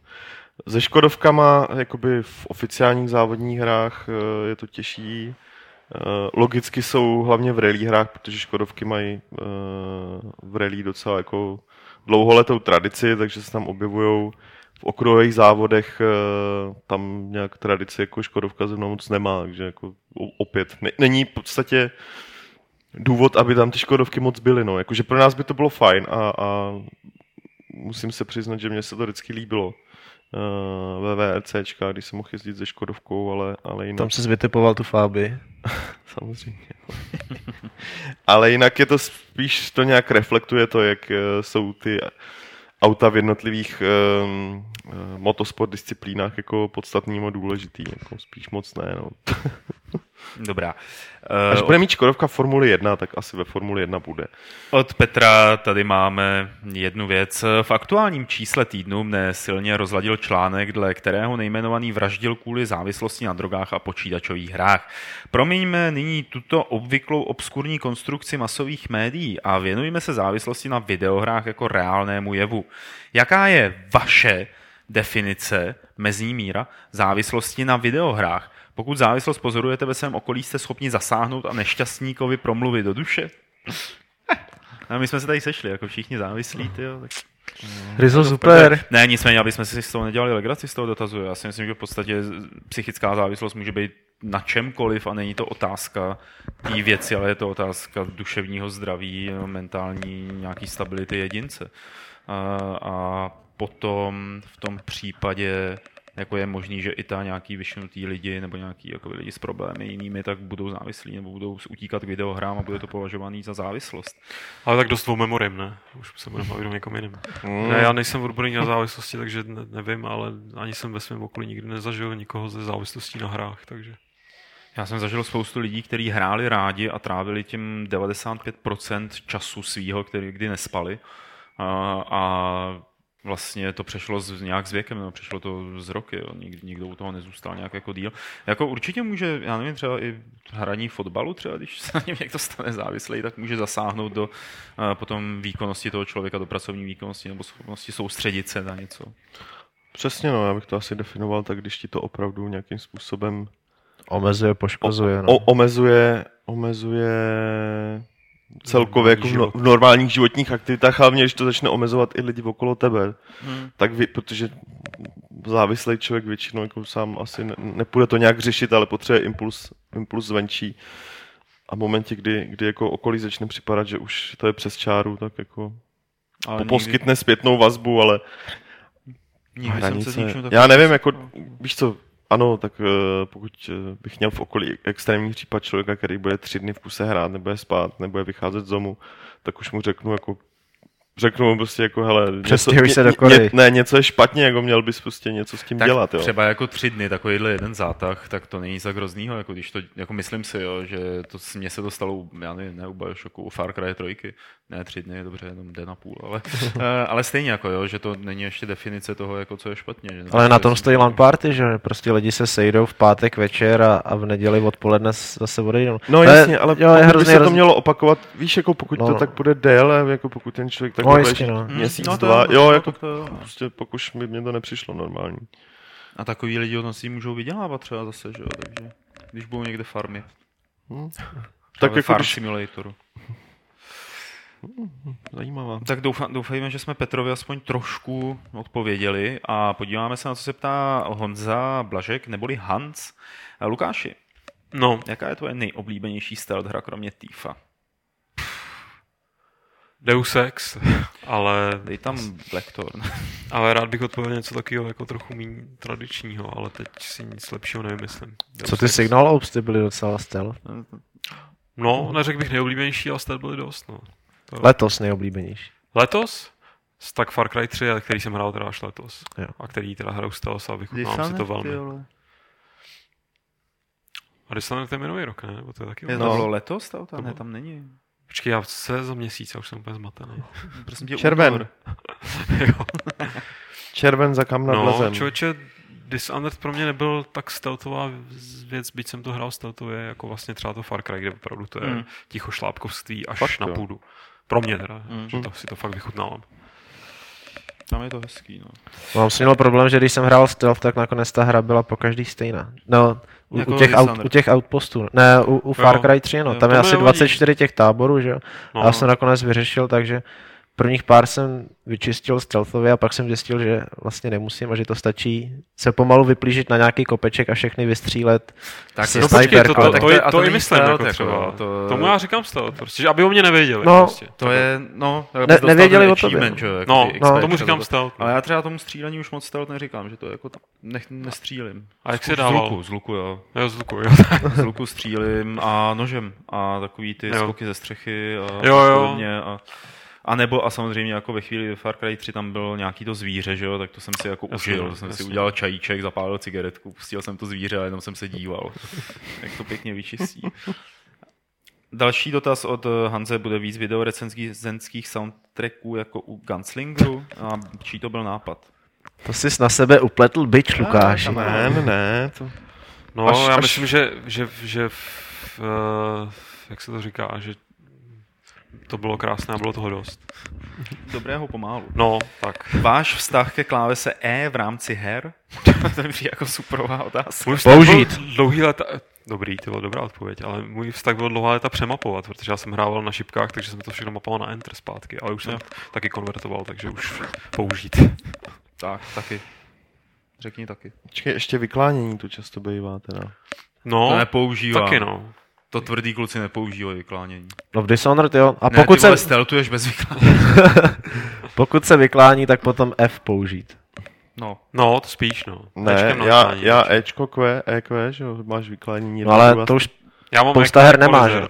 Se Škodovkama jakoby v oficiálních závodních hrách je to těžší. Logicky jsou hlavně v rally hrách, protože Škodovky mají v rally docela jako dlouholetou tradici, takže se tam objevují v okruhových závodech, tam nějak tradice jako Škodovka zrovna moc nemá, takže jako opět není v podstatě důvod, aby tam ty Škodovky moc byly, no. Jakože pro nás by to bylo fajn a, a musím se přiznat, že mně se to vždycky líbilo. Ve VRCčka, když jsem mohl jezdit se Škodovkou, ale, ale jinak... Tam se vytipoval tu fáby. Samozřejmě. Ale jinak je to spíš, to nějak reflektuje to, jak jsou ty auta v jednotlivých um, motosport disciplínách jako podstatným a důležitý. Jako spíš moc ne, no. Dobrá. Až bude mít Škodovka v Formuli jedna, tak asi ve Formuli jedna bude. Od Petra tady máme jednu věc. V aktuálním čísle týdnu mne silně rozladil článek, dle kterého nejmenovaný vraždil kvůli závislosti na drogách a počítačových hrách. Promiňme nyní tuto obvyklou obskurní konstrukci masových médií a věnujme se závislosti na videohrách jako reálnému jevu. Jaká je vaše definice, mezní míra, závislosti na videohrách? Pokud závislost pozorujete ve svém okolí, jste schopni zasáhnout a nešťastníkovi promluvit do duše? A my jsme se tady sešli, jako všichni závislí, tyjo. Tak... Rizo, super. Ne, nicméně, aby jsme si z toho nedělali legraci, z toho dotazu. Já si myslím, že v podstatě psychická závislost může být na čemkoliv a není to otázka té věci, ale je to otázka duševního zdraví, mentální nějaký stability jedince. A, a potom v tom případě... jako je možný, že i ta nějaký vyšinutý lidi nebo nějaký jako lidi s problémy jinými, tak budou závislí nebo budou utíkat k videohrám a bude to považovaný za závislost. Ale tak dost dvou memorem, ne? Už se budeme bavit o někom jiném. Mm. Ne, já nejsem odborník na závislosti, takže nevím, ale ani jsem ve svém okolí nikdy nezažil nikoho ze závislostí na hrách, takže... Já jsem zažil spoustu lidí, kteří hráli rádi a trávili tím devadesát pět procent času svýho, který kdy nespali a... a vlastně to přešlo z, nějak s věkem, no, přešlo to z roky, jo. Nik, nikdo u toho nezůstal nějak jako díl. Jako určitě může, já nevím, třeba i hraní fotbalu, třeba když se na něm někdo stane závislý, tak může zasáhnout do uh, potom výkonnosti toho člověka, do pracovní výkonnosti nebo schopnosti soustředit se na něco. Přesně, no, já bych to asi definoval tak, když ti to opravdu nějakým způsobem omezuje, poškozuje. O, no. o, omezuje, omezuje... celkově jako v normálních životních aktivitách, hlavně když to začne omezovat i lidi okolo tebe, hmm. tak vy, protože závislý člověk většinou jako sám asi ne, nepůjde to nějak řešit, ale potřebuje impuls, impuls zvenčí a v momentě, kdy, kdy jako okolí začne připadat, že už to je přes čáru, tak jako ale poskytne nikdy... zpětnou vazbu, ale hranice, jsem se já nevím, jako víš co, ano, tak pokud bych měl v okolí extrémní případ člověka, který bude tři dny v kuse hrát, nebude spát, nebude vycházet z domu, tak už mu řeknu, jako řeknu mu prostě jako, hele, něco, se ně, ně, ne, něco je špatně, jako měl bys prostě něco s tím tak dělat. Jo. Třeba jako tři dny, takovýhle jeden zátah, tak to není tak hroznýho, jako když to, jako myslím si, jo, že to, mně se to stalo, já nevím, ne u Bioshocku, u Far Cry trojky, ne tři dny, dobře, jenom den a půl, ale, ale stejně jako, jo, že to není ještě definice toho, jako, co je špatně. Že ale na tom stojí LAN party, že prostě lidi se sejdou v pátek večer a, a v neděli odpoledne zase odejdou. No ale, jasně, ale jo, pokud by se to mělo opakovat, víš, jako pokud no. to tak bude déle, jako pokud ten člověk tak no, ještě, no. měsíc, no, to dva, jo, jako to, to, to, prostě pokud mi, mě to nepřišlo normální. A takový lidi od si můžou vydělávat třeba zase, že jo, takže, když budou někde farmy. Hmm. Tak jako farm když... simulatoru. Zajímavá. Tak doufám, doufejme, že jsme Petrovi aspoň trošku odpověděli a podíváme se na co se ptá Honza Blažek neboli Hans. Lukáši, no. jaká je tvoje nejoblíbenější stealth hra kromě Tifa? Deus Ex, ale... Dej tam Blackthorn. Ale rád bych odpověděl něco takového jako trochu méně tradičního, ale teď si nic lepšího nevymyslím. Deus Co ty Ex. Signal Ops, ty byly docela stealth? No, neřekl bych nejoblíbenější, ale stealth byly dost, no. To... Letos nejoblíbenější. Letos? Tak Far Cry tři, který jsem hrál teda až letos. Jo. A který teda hrál stealth a vychutnám si to velmi. Tyhle. A Dishonored je minulý rok, ne? Nebo to je taky... Je to bylo letos? Ta auta? Ne, tam není. Počkej, já se za měsíc, já už jsem úplně zmatený. Prosím tě, červen. Červen za kam nad no, lezem. No, člověče, Dishonored pro mě nebyl tak stealthová věc, byť jsem to hrál stealthově, jako vlastně třeba to Far Cry, kde opravdu to je mm. ticho šlápkovství až fakt, na půdu. Pro mě teda, mm. že to, si to fakt vychutnávám. Tam je to hezký, no. Mám si měl problém, že když jsem hrál stealth, tak nakonec ta hra byla po každý stejná. No, u, u, těch, out, u těch outpostů, ne, u, u Far Cry tři, no. Tam je asi dvacet čtyři těch táborů, že jo. No. A já jsem nakonec vyřešil, takže prvních pár jsem vyčistil stealthově a pak jsem zjistil, že vlastně nemusím a že to stačí se pomalu vyplížit na nějaký kopeček a všechny vystřílet tak se no sniperkou. To, to, to, to, to i myslím jako třeba. To... Tomu já říkám stealth, protože aby o mě nevěděli. No, prostě. To je, no, ne, nevěděli o tobě. Člověk, no, no, tomu říkám stealth. Ale já třeba tomu střílení už moc stealth neříkám, že to jako ne, nestřílim. A jak se dávalo? Z luku, z luku, jo. Jo, z luku, jo. Z luku střílim a nožem a takový ty skoky ze střechy a podobně a A nebo a samozřejmě jako ve chvíli ve Far Cry tři tam bylo nějaký to zvíře, že jo, tak to jsem si jako jasně, užil, to jsem jasně. si udělal čajíček, zapálil cigaretku, pustil jsem to zvíře a jenom jsem se díval, jak to pěkně vyčistí. Další dotaz od Hanze bude víc video recenzenských soundtracků jako u Gunslingeru a čí to byl nápad? To jsi na sebe upletl bič, Lukáši. Ne, ne, ne. To... No až, já až... myslím, že, že, že v, uh, jak se to říká, že to bylo krásné a bylo toho dost. Dobrého pomálu. No, tak. Váš vztah ke klávese E v rámci her? To mi přijde jako superová otázka. Použít. Dlouhý leta... Dobrý, to byla dobrá odpověď, ale můj vztah byl dlouhá leta přemapovat, protože já jsem hrával na šipkách, takže jsem to všechno mapoval na Enter zpátky, ale už jsem no. taky konvertoval, takže už použít. Tak, taky. Řekni taky. Počkej, ještě vyklánění tu často bývá teda. No, nepoužívám. Taky no. To tvrdý kluci nepoužívají vyklánění. No v Dishonored, jo. A pokud ne, ty vole, se... steltuješ bez vyklánění. Pokud se vyklání, tak potom F použít. No, no to spíš, no. Ne, já, klání, já Ečko, Q, E Q, že jo, máš vyklánění. No, ale vás... to už pousta her nemáš, že?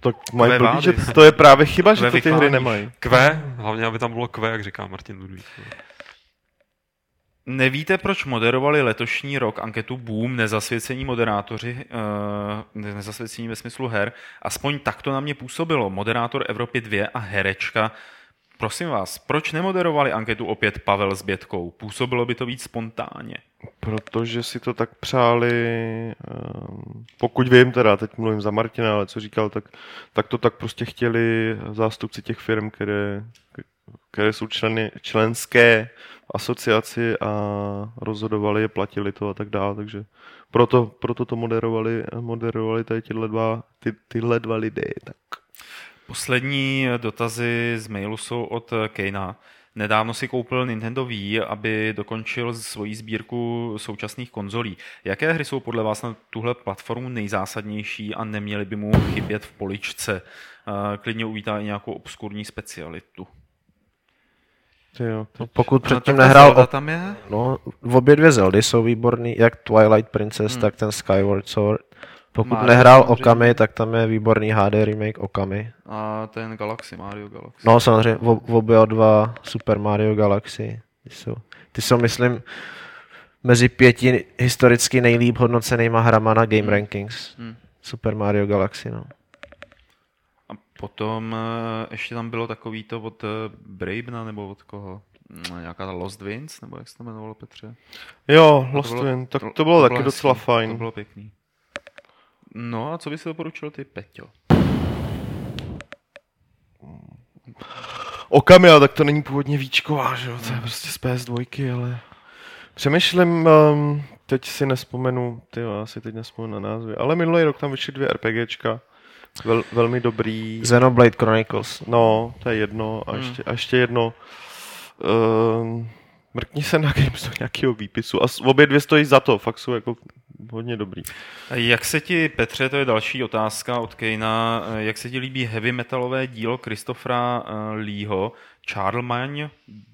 Tak mají blbý, to je právě chyba, že to ty hry nemají. Q, hlavně aby tam bylo Q, jak říká Martin Ludvík. Nevíte, proč moderovali letošní rok anketu Boom nezasvěcení moderátoři, nezasvěcení ve smyslu her? Aspoň tak to na mě působilo. Moderátor Evropy dva a herečka. Prosím vás, proč nemoderovali anketu opět Pavel s Bětkou? Působilo by to víc spontánně. Protože si to tak přáli, pokud vím teda, teď mluvím za Martina, ale co říkal, tak, tak to tak prostě chtěli zástupci těch firm, které... které jsou členy, členské asociaci a rozhodovali je, platili to a tak dále, takže proto, proto to moderovali, moderovali tady tyhle dva, ty, tyhle dva lidi. Tak. Poslední dotazy z mailu jsou od Kejna. Nedávno si koupil Nintendo Wii, aby dokončil svoji sbírku současných konzolí. Jaké hry jsou podle vás na tuhle platformu nejzásadnější a neměly by mu chybět v poličce? Klidně uvítá i nějakou obskurní specialitu. Jo, no, pokud předtím nehrál... Zelda tam je? No, obě dvě Zeldy jsou výborný, jak Twilight Princess, hmm. tak ten Skyward Sword. Pokud Mario nehrál samozřejmě. Okami, tak tam je výborný há dé remake Okami. A ten Galaxy, Mario Galaxy. No samozřejmě, obě dva Super Mario Galaxy. Ty jsou, ty jsou myslím, mezi pěti historicky nejlíp hodnocenýma hrama na Game hmm. Rankings. Hmm. Super Mario Galaxy, no. A potom ještě tam bylo takový to od Brabena nebo od koho? Nějaká ta Lost Winds, nebo jak se to jmenovalo, Petře? Jo, Lost Winds, tak to bylo, to, to bylo to taky bylo docela hezký, fajn. To bylo pěkný. No a co by si doporučil ty, Peťo? Okami, tak to není původně víčková, že jo, to je prostě z P S dva, ale... Přemýšlím, um, teď si nespomenu, ty jo, já si teď nespomenu na názvy, ale minulý rok tam vyšly dvě RPGčka, vel, velmi dobrý... Xenoblade Chronicles. No, to je jedno, a ještě, hmm. a ještě jedno... Um, mrkni se na Games nějakého výpisu a obě dvě stojí za to, fakt jsou jako hodně dobrý. Jak se ti, Petře, to je další otázka od Kejna, jak se ti líbí heavy metalové dílo Christophera Leeho Charlemagne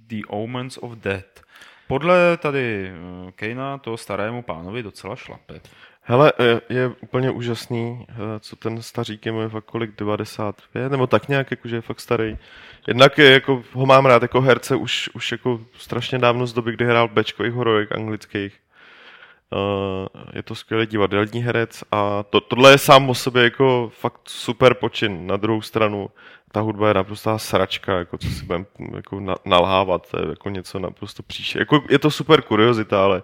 The Omens of Death? Podle tady Kejna to starému pánovi docela šlape. Hele, je, je úplně úžasný, co ten stařík je, mu je fakt kolik, devadesát pět, nebo tak nějak, jakože je fakt starý. Jednak je, jako, ho mám rád jako herce už, už jako strašně dávno z doby, kdy hrál bečkových hororek anglických. Je to skvělý divadelní herec a to, tohle je sám o sobě jako fakt super počin. Na druhou stranu ta hudba je naprostá sračka, jako co si budeme jako na, nalhávat, to je jako něco naprosto příště. Jako je to super kuriozita, ale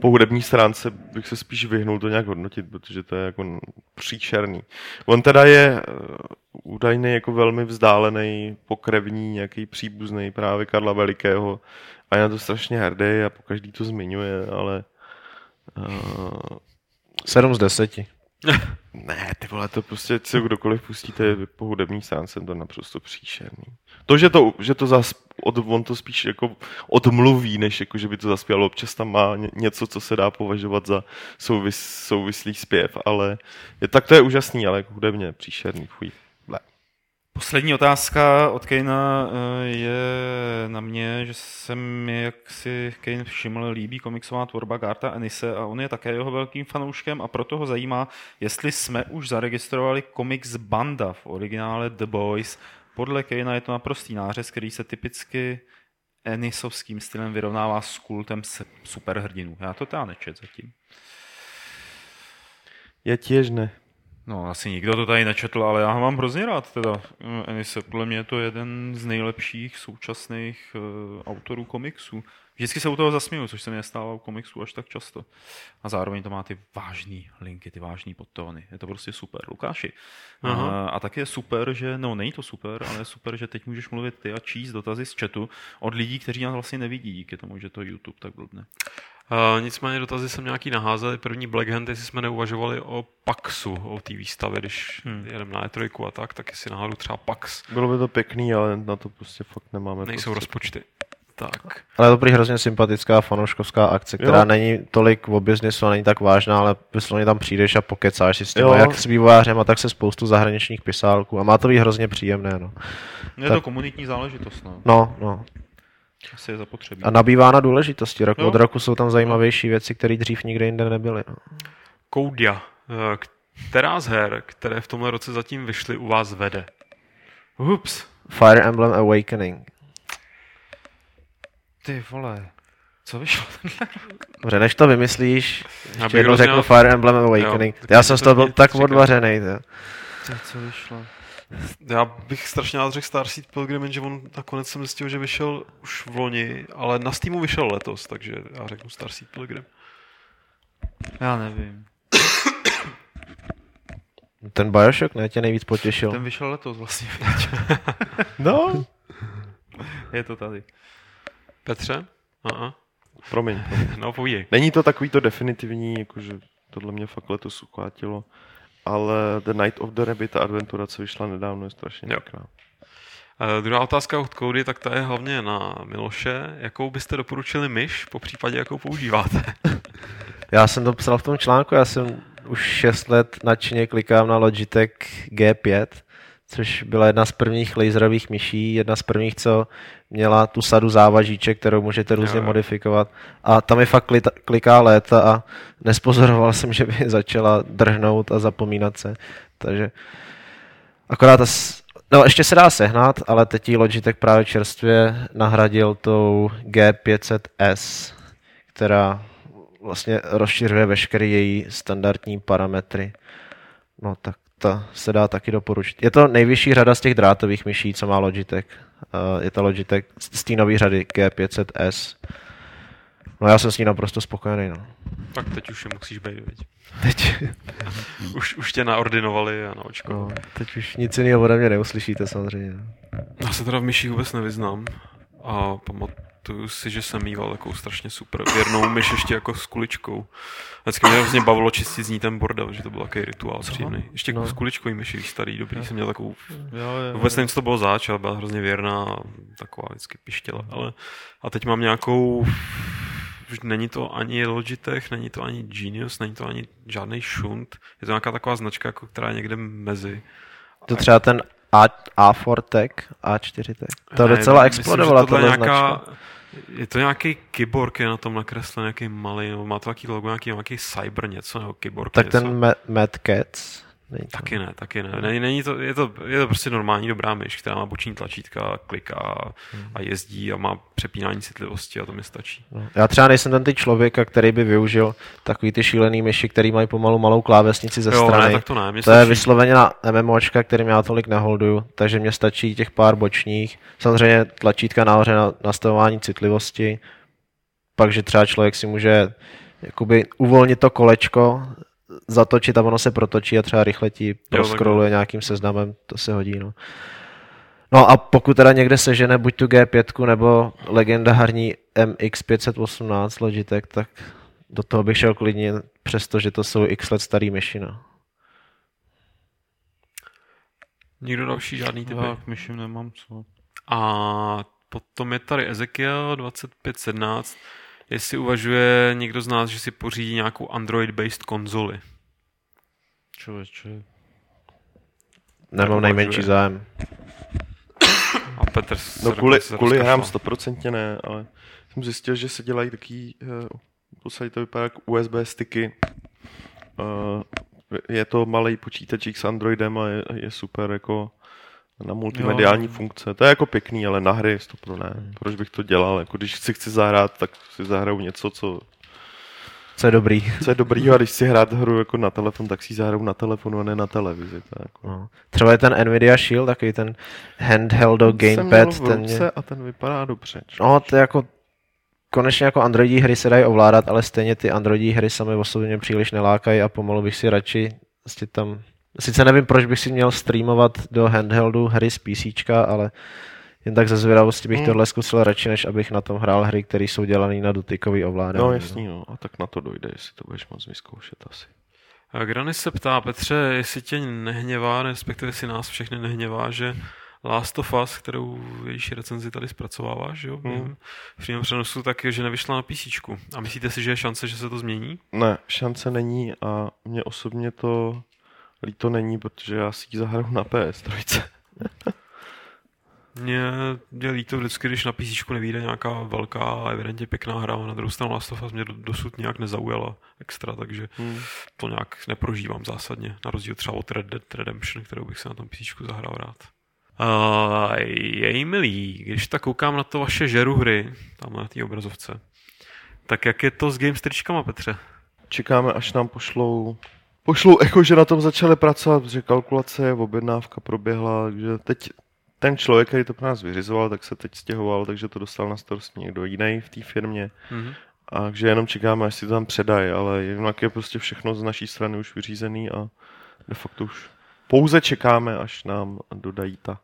po hudební stránce bych se spíš vyhnul to nějak hodnotit, protože to je jako příšerný. On teda je uh, údajný jako velmi vzdálený, pokrevní, nějaký příbuzný právě Karla Velikého a je na to strašně hrdý a pokaždý to zmiňuje, ale Uh, sedm z deseti. Ne, ty vole, to prostě, co kdokoliv pustíte po hudební stránce, to je naprosto příšerný. To, že to, že to zas, od, on to spíš jako odmluví, než jako, že by to zaspělo. Občas tam má něco, co se dá považovat za souvis, souvislý zpěv, ale je, tak to je úžasný, ale jako hudebně příšerný, chuj. Ble. Poslední otázka od Kejna je na mě, že se mi, jak si Kejn všiml, líbí komiksová tvorba Gartha Ennise a on je také jeho velkým fanouškem a proto ho zajímá, jestli jsme už zaregistrovali komiks Banda, v originále The Boys. Podle Kejna je to naprostý nářez, který se typicky Ennisovským stylem vyrovnává s kultem superhrdinů. Já to teda nečet zatím. Já těž ne. No, asi nikdo to tady nečetl, ale já ho mám hrozně rád teda. Ennise, podle mě je to jeden z nejlepších současných uh, autorů komiksů. Vždycky se u toho zasměju, což se mi nestává u komiksů až tak často. A zároveň to má ty vážný linky, ty vážný podtóny. Je to prostě super. Lukáši. Uh, a tak je super, že, no není to super, ale je super, že teď můžeš mluvit ty a číst dotazy z chatu od lidí, kteří nás vlastně nevidí, díky tomu, že to YouTube tak blbne. Uh, nicméně dotazy jsem nějaký naházel. První Black Hand, jestli jsme neuvažovali o Paxu, o té výstavě, když hmm. jedeme na E tři a tak, tak jestli náhodou třeba Pax. Bylo by to pěkný, ale na to prostě fakt nemáme. Nejsou prostě rozpočty. Tak. Ale to prý hrozně sympatická fanouškovská akce, která jo. není tolik o biznesu a není tak vážná, ale vysloveně tam přijdeš a pokecáš si s těma, jak s vývojářem a tak se spoustu zahraničních pisálků a má to být hrozně příjemné. No. Je tak. To komunitní záležitost. No, no. no. Asi je zapotřebí. A nabývá na důležitosti. Roku jo. od roku jsou tam zajímavější věci, které dřív nikde jinde nebyly. No. Koudia, která z her, které v tomhle roce zatím vyšly, u vás vede? Ups. Fire Emblem Awakening. Ty vole, co vyšlo tenhle rok? Dobře, než to vymyslíš, ještě jednou řeknu Fire Emblem Awakening. Jo, já jsem z toho byl tak odvařenej. Co vyšlo? Já bych strašně rád řekl Starseed Pilgrim, že on nakonec jsem zjistil, že vyšel už v loni, ale na Steamu vyšel letos, takže já řeknu Starseed Pilgrim. Já nevím. Ten Bioshock, ne, tě nejvíc potěšil. Ten vyšel letos vlastně. No. Je to tady. Petře? Uh-uh. Promiň. promiň. No, povídej. Není to takový to definitivní, jakože tohle mě fakt letos uchvátilo, ale The Night of the Rabbit, ta adventura, co vyšla nedávno, je strašně pěkná. Uh, druhá otázka od Cody, tak ta je hlavně na Miloše. Jakou byste doporučili myš, po případě jakou používáte? Já jsem to psal v tom článku, já jsem už šest let nadšeně klikám na Logitech G pět, což byla jedna z prvních laserových myší, jedna z prvních, co měla tu sadu závažíček, kterou můžete různě no. modifikovat. A tam je fakt klita, kliká léta a nespozoroval jsem, že by začala drhnout a zapomínat se. Takže akorát as, no, ještě se dá sehnat, ale teď ji Logitech právě čerstvě nahradil tou G pět set S, která vlastně rozšiřuje veškeré její standardní parametry. No tak ta se dá taky doporučit. Je to nejvyšší řada z těch drátových myší, co má Logitech. Je to Logitech z té nové řady G pět set S. No já jsem s ní naprosto spokojený. No. Tak teď už je musíš být, viď? Teď. už, už tě naordinovali a naočkovali. No, teď už nic jiného ode mě neuslyšíte samozřejmě. Já se teda v myších vůbec nevyznám a pamatuju si, že jsem mýval takovou strašně super věrnou myš ještě jako s kuličkou. Vždycky mě hrozně bavilo čistit z ní ten bordel, že to byl takový rituál příjemný. Ještě no. s kuličkový myší starý, dobrý no. jsem měl takovou... Jo, jo, vůbec nevím, co to bylo zač, ale byla hrozně věrná, taková vždycky pištěla. Ale... A teď mám nějakou... Už není to ani Logitech, není to ani Genius, není to ani žádný Shunt. Je to nějaká taková značka, jako která je někde mezi. To třeba ten A, A4 Tech, A4 Tech. To ne, docela explodovala tato značka. Je to nějaký kyborg, je na tom nakreslen, nějaký malý, nebo má to nějaký logo, nějaký, nějaký cyber něco, nebo kyborg. Tak něco. Ten Ma- Mad Cats. Taky ne, taky ne. Není, není to, je, to, je to prostě normální dobrá myš, která má boční tlačítka, kliká a jezdí a má přepínání citlivosti a to mi stačí. Já třeba nejsem ten ty člověka, který by využil takový ty šílený myši, který mají pomalu malou klávesnici ze jo, strany. Ne, tak to ne, to stačí. Je vysloveně na MMOčka, kterým já tolik neholduju, takže mě stačí těch pár bočních. Samozřejmě tlačítka nahoře na nastavování citlivosti, pak, že třeba člověk si může jakoby uvolnit to kolečko, zatočit a ono se protočí a třeba rychle ti proskroluje nějakým seznamem, to se hodí. No. No a pokud teda někde sežene buď tu G pět nebo legendární M X pět set osmnáct Logitech, tak do toho bych šel klidně, přestože to jsou x let starý myši. Nikdo další žádný typy? Já k myším nemám co. A potom je tady Ezekiel dvacet pět sedmnáct. Jestli uvažuje někdo z nás, že si pořídí nějakou Android-based konzoli. Člověče. Nemám nejmenší zájem. A Petr se no kvůli, kvůli hrám stoprocentně ne, ale jsem zjistil, že se dělají takový, v podstatě to vypadá jako U S B sticky. Je to malý počítačík s Androidem a je, je super jako na multimediální jo. funkce. To je jako pěkný, ale na hry stopro ne. Proč bych to dělal? Jako, když si chci zahrát, tak si zahraju něco, co... Co je dobrý. Co je dobrý, a když si hrát hru jako na telefon, tak si zahraju na telefonu a ne na televizi. To je jako... no. Třeba je ten Nvidia Shield, takový ten handheldo gamepad. Ten mě... a ten vypadá dobře. Člověk. No, to je jako... Konečně jako androidí hry se dají ovládat, ale stejně ty androidí hry sami osobně příliš nelákají a pomalu bych si radši vlastně tam... Sice nevím, proč bych si měl streamovat do handheldu hry z PCčka, ale jen tak ze zvědavosti bych mm. tohle zkusil radši, než abych na tom hrál hry, které jsou dělané na dotykový ovládání. No jasný, no. A tak na to dojde, jestli to budeš moc vyzkoušet asi. A Grany se ptá, Petře, jestli tě nehněvá, respektive si nás všechny nehněvá, že Last of Us, kterou jejíž recenzi tady zpracováváš, jo, mm. v přímém přenosu, tak že nevyšla na PCčku. A myslíte si, že je šance, že se to změní? Ne, šance není a mě osobně to... Líto není, protože já si ji zahraju na P S tři. Mně je líto vždycky, když na písíčku nevíde nějaká velká, evidentně pěkná hra, a na druhou stranu Last of Us mě dosud nějak nezaujala extra, takže hmm. to nějak neprožívám zásadně, na rozdíl třeba od Red Dead Redemption, kterou bych se na tom písíčku zahrál rád. Uh, Jej milý, když tak koukám na to vaše žeru hry, tam na té obrazovce, tak jak je to s GameStričkama, Petře? Čekáme, až nám pošlou... Pošlu echo, že na tom začali pracovat, protože kalkulace, objednávka proběhla, takže teď ten člověk, který to pro nás vyřizoval, tak se teď stěhoval, takže to dostal na starost někdo jiný v té firmě. Mm-hmm. A takže jenom čekáme, až si to tam předají, ale jinak je prostě všechno z naší strany už vyřízený a de facto už pouze čekáme, až nám dodají ta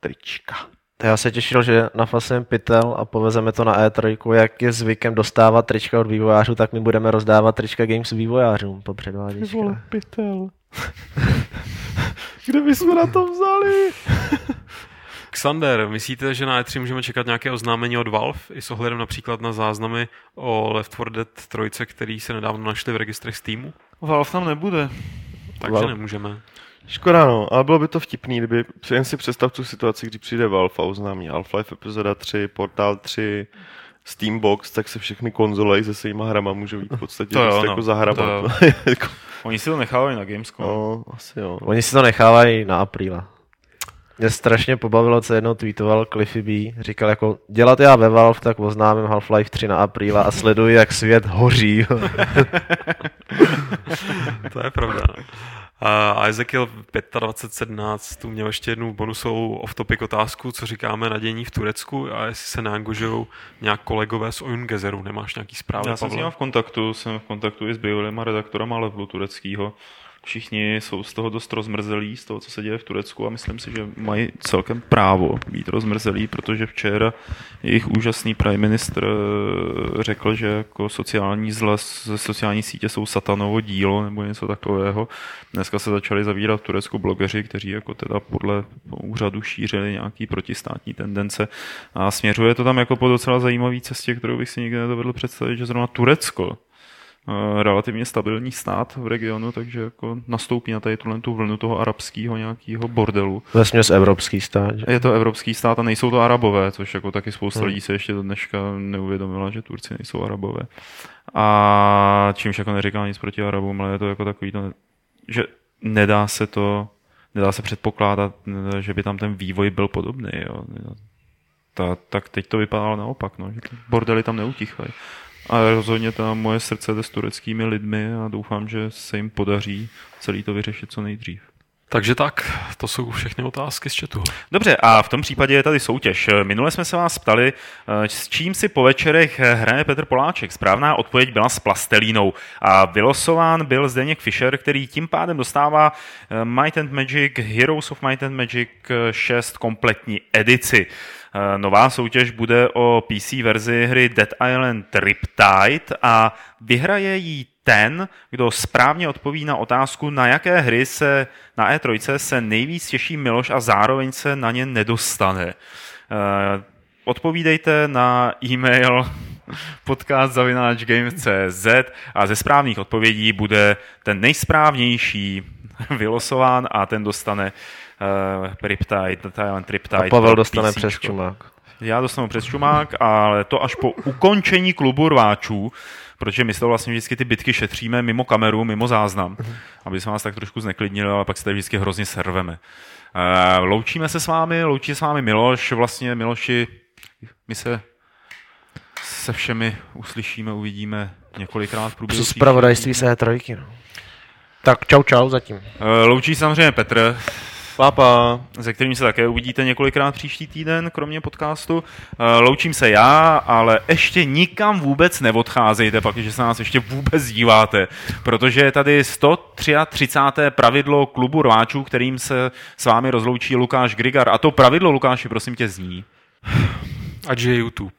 trička. Já se těšil, že nafasujeme pytel a povezeme to na E tři, jak je zvykem dostávat trička od vývojářů, tak my budeme rozdávat trička Games vývojářům po předváděčkách. Ty vole, pytel. Kde bychom na to vzali? Xander, myslíte, že na E tři můžeme čekat nějaké oznámení od Valve? I s ohledem například na záznamy o Left four Dead tři, který se nedávno našli v registrech Steamu? Valve tam nebude. Takže Valve. Nemůžeme. Škoda, no, ale bylo by to vtipný, kdyby, jen si představ tu situaci, kdy přijde Valve a oznámí Half-Life epizoda tři, Portal tři, Steambox, tak se všechny konzole se svýma hrama můžou jít v podstatě to jo, no, jako zahrabat. Oni si to nechávají na Gamescomu. No, asi jo. Oni si to nechávají na apríla. Mě strašně pobavilo, co jednou tweetoval Cliffy B. Říkal jako, dělat já ve Valve, tak oznámím Half-Life tři na apríla a sleduji, jak svět hoří. To je pravda. Uh, Ezekiel dvacet sedmnáct tu měl ještě jednu bonusovou off-topic otázku, co říkáme na dění v Turecku a jestli se neangažujou nějak kolegové z Oyun Gezeru. Nemáš nějaký zprávy, Já Pavle? jsem s ním v kontaktu, jsem v kontaktu i s bývalýma redaktorama Levelu tureckýho. Všichni jsou z toho dost rozmrzelí, z toho, co se děje v Turecku, a myslím si, že mají celkem právo být rozmrzelí, protože včera jejich úžasný prime minister řekl, že jako sociální zla, sociální sítě jsou satanovo dílo nebo něco takového. Dneska se začali zavírat v Turecku blogeři, kteří jako teda podle úřadu šířili nějaký protistátní tendence, a směřuje to tam jako po docela zajímavé cestě, kterou bych si nikdy nedovedl představit, že zrovna Turecko, relativně stabilní stát v regionu, takže jako nastoupí na tady tuhle tu vlnu toho arabského nějakého bordelu. Vlastně z evropský stát. Že? Je to evropský stát a nejsou to Arabové, což jako taky spousta hmm. lidí se ještě do dneška neuvědomila, že Turci nejsou Arabové. A čímž jako neříkám nic proti Arabům, ale je to jako takový to, že nedá se to, nedá se předpokládat, že by tam ten vývoj byl podobný, jo. Ta, tak teď to vypadalo naopak, no, že ty bordely tam neutichají. A rozhodně tam moje srdce jde s tureckými lidmi a doufám, že se jim podaří celý to vyřešit co nejdřív. Takže tak, to jsou všechny otázky z chatu. Dobře, a v tom případě je tady soutěž. Minule jsme se vás ptali, s čím si po večerech hraje Petr Poláček. Správná odpověď byla s plastelínou. A vylosován byl Zdeněk Fischer, který tím pádem dostává Might and Magic, Heroes of Might and Magic šest kompletní edici. Nová soutěž bude o P C verzi hry Dead Island Riptide a vyhraje ji ten, kdo správně odpoví na otázku, na jaké hry se na E tři se nejvíc těší Miloš a zároveň se na ně nedostane. Odpovídejte na e-mail podcast zavináč games tečka cz a ze správných odpovědí bude ten nejsprávnější vylosován a ten dostane Uh, Riptide, Thailand Riptide. A Pavel dostane přes čumák. Já dostanu přes čumák, ale to až po ukončení klubu rváčů, protože my se to vlastně vždycky ty bitky šetříme mimo kameru, mimo záznam, aby se vás tak trošku zneklidnili, ale pak se tady vždycky hrozně serveme. Uh, loučíme se s vámi, loučí s vámi Miloš, vlastně Miloši, my se se všemi uslyšíme, uvidíme několikrát v průběhu. Při zpravodajství se trojky. No. Tak čau čau zatím. Uh, loučí samozřejmě Petr. Pápa, se kterým se také uvidíte několikrát příští týden, kromě podcastu. Loučím se já, ale ještě nikam vůbec neodcházejte, pak, že se nás ještě vůbec díváte, protože je tady sto třicet tři pravidlo klubu rváčů, kterým se s vámi rozloučí Lukáš Grigar. A to pravidlo, Lukáši, prosím tě, zní. Ať je YouTube.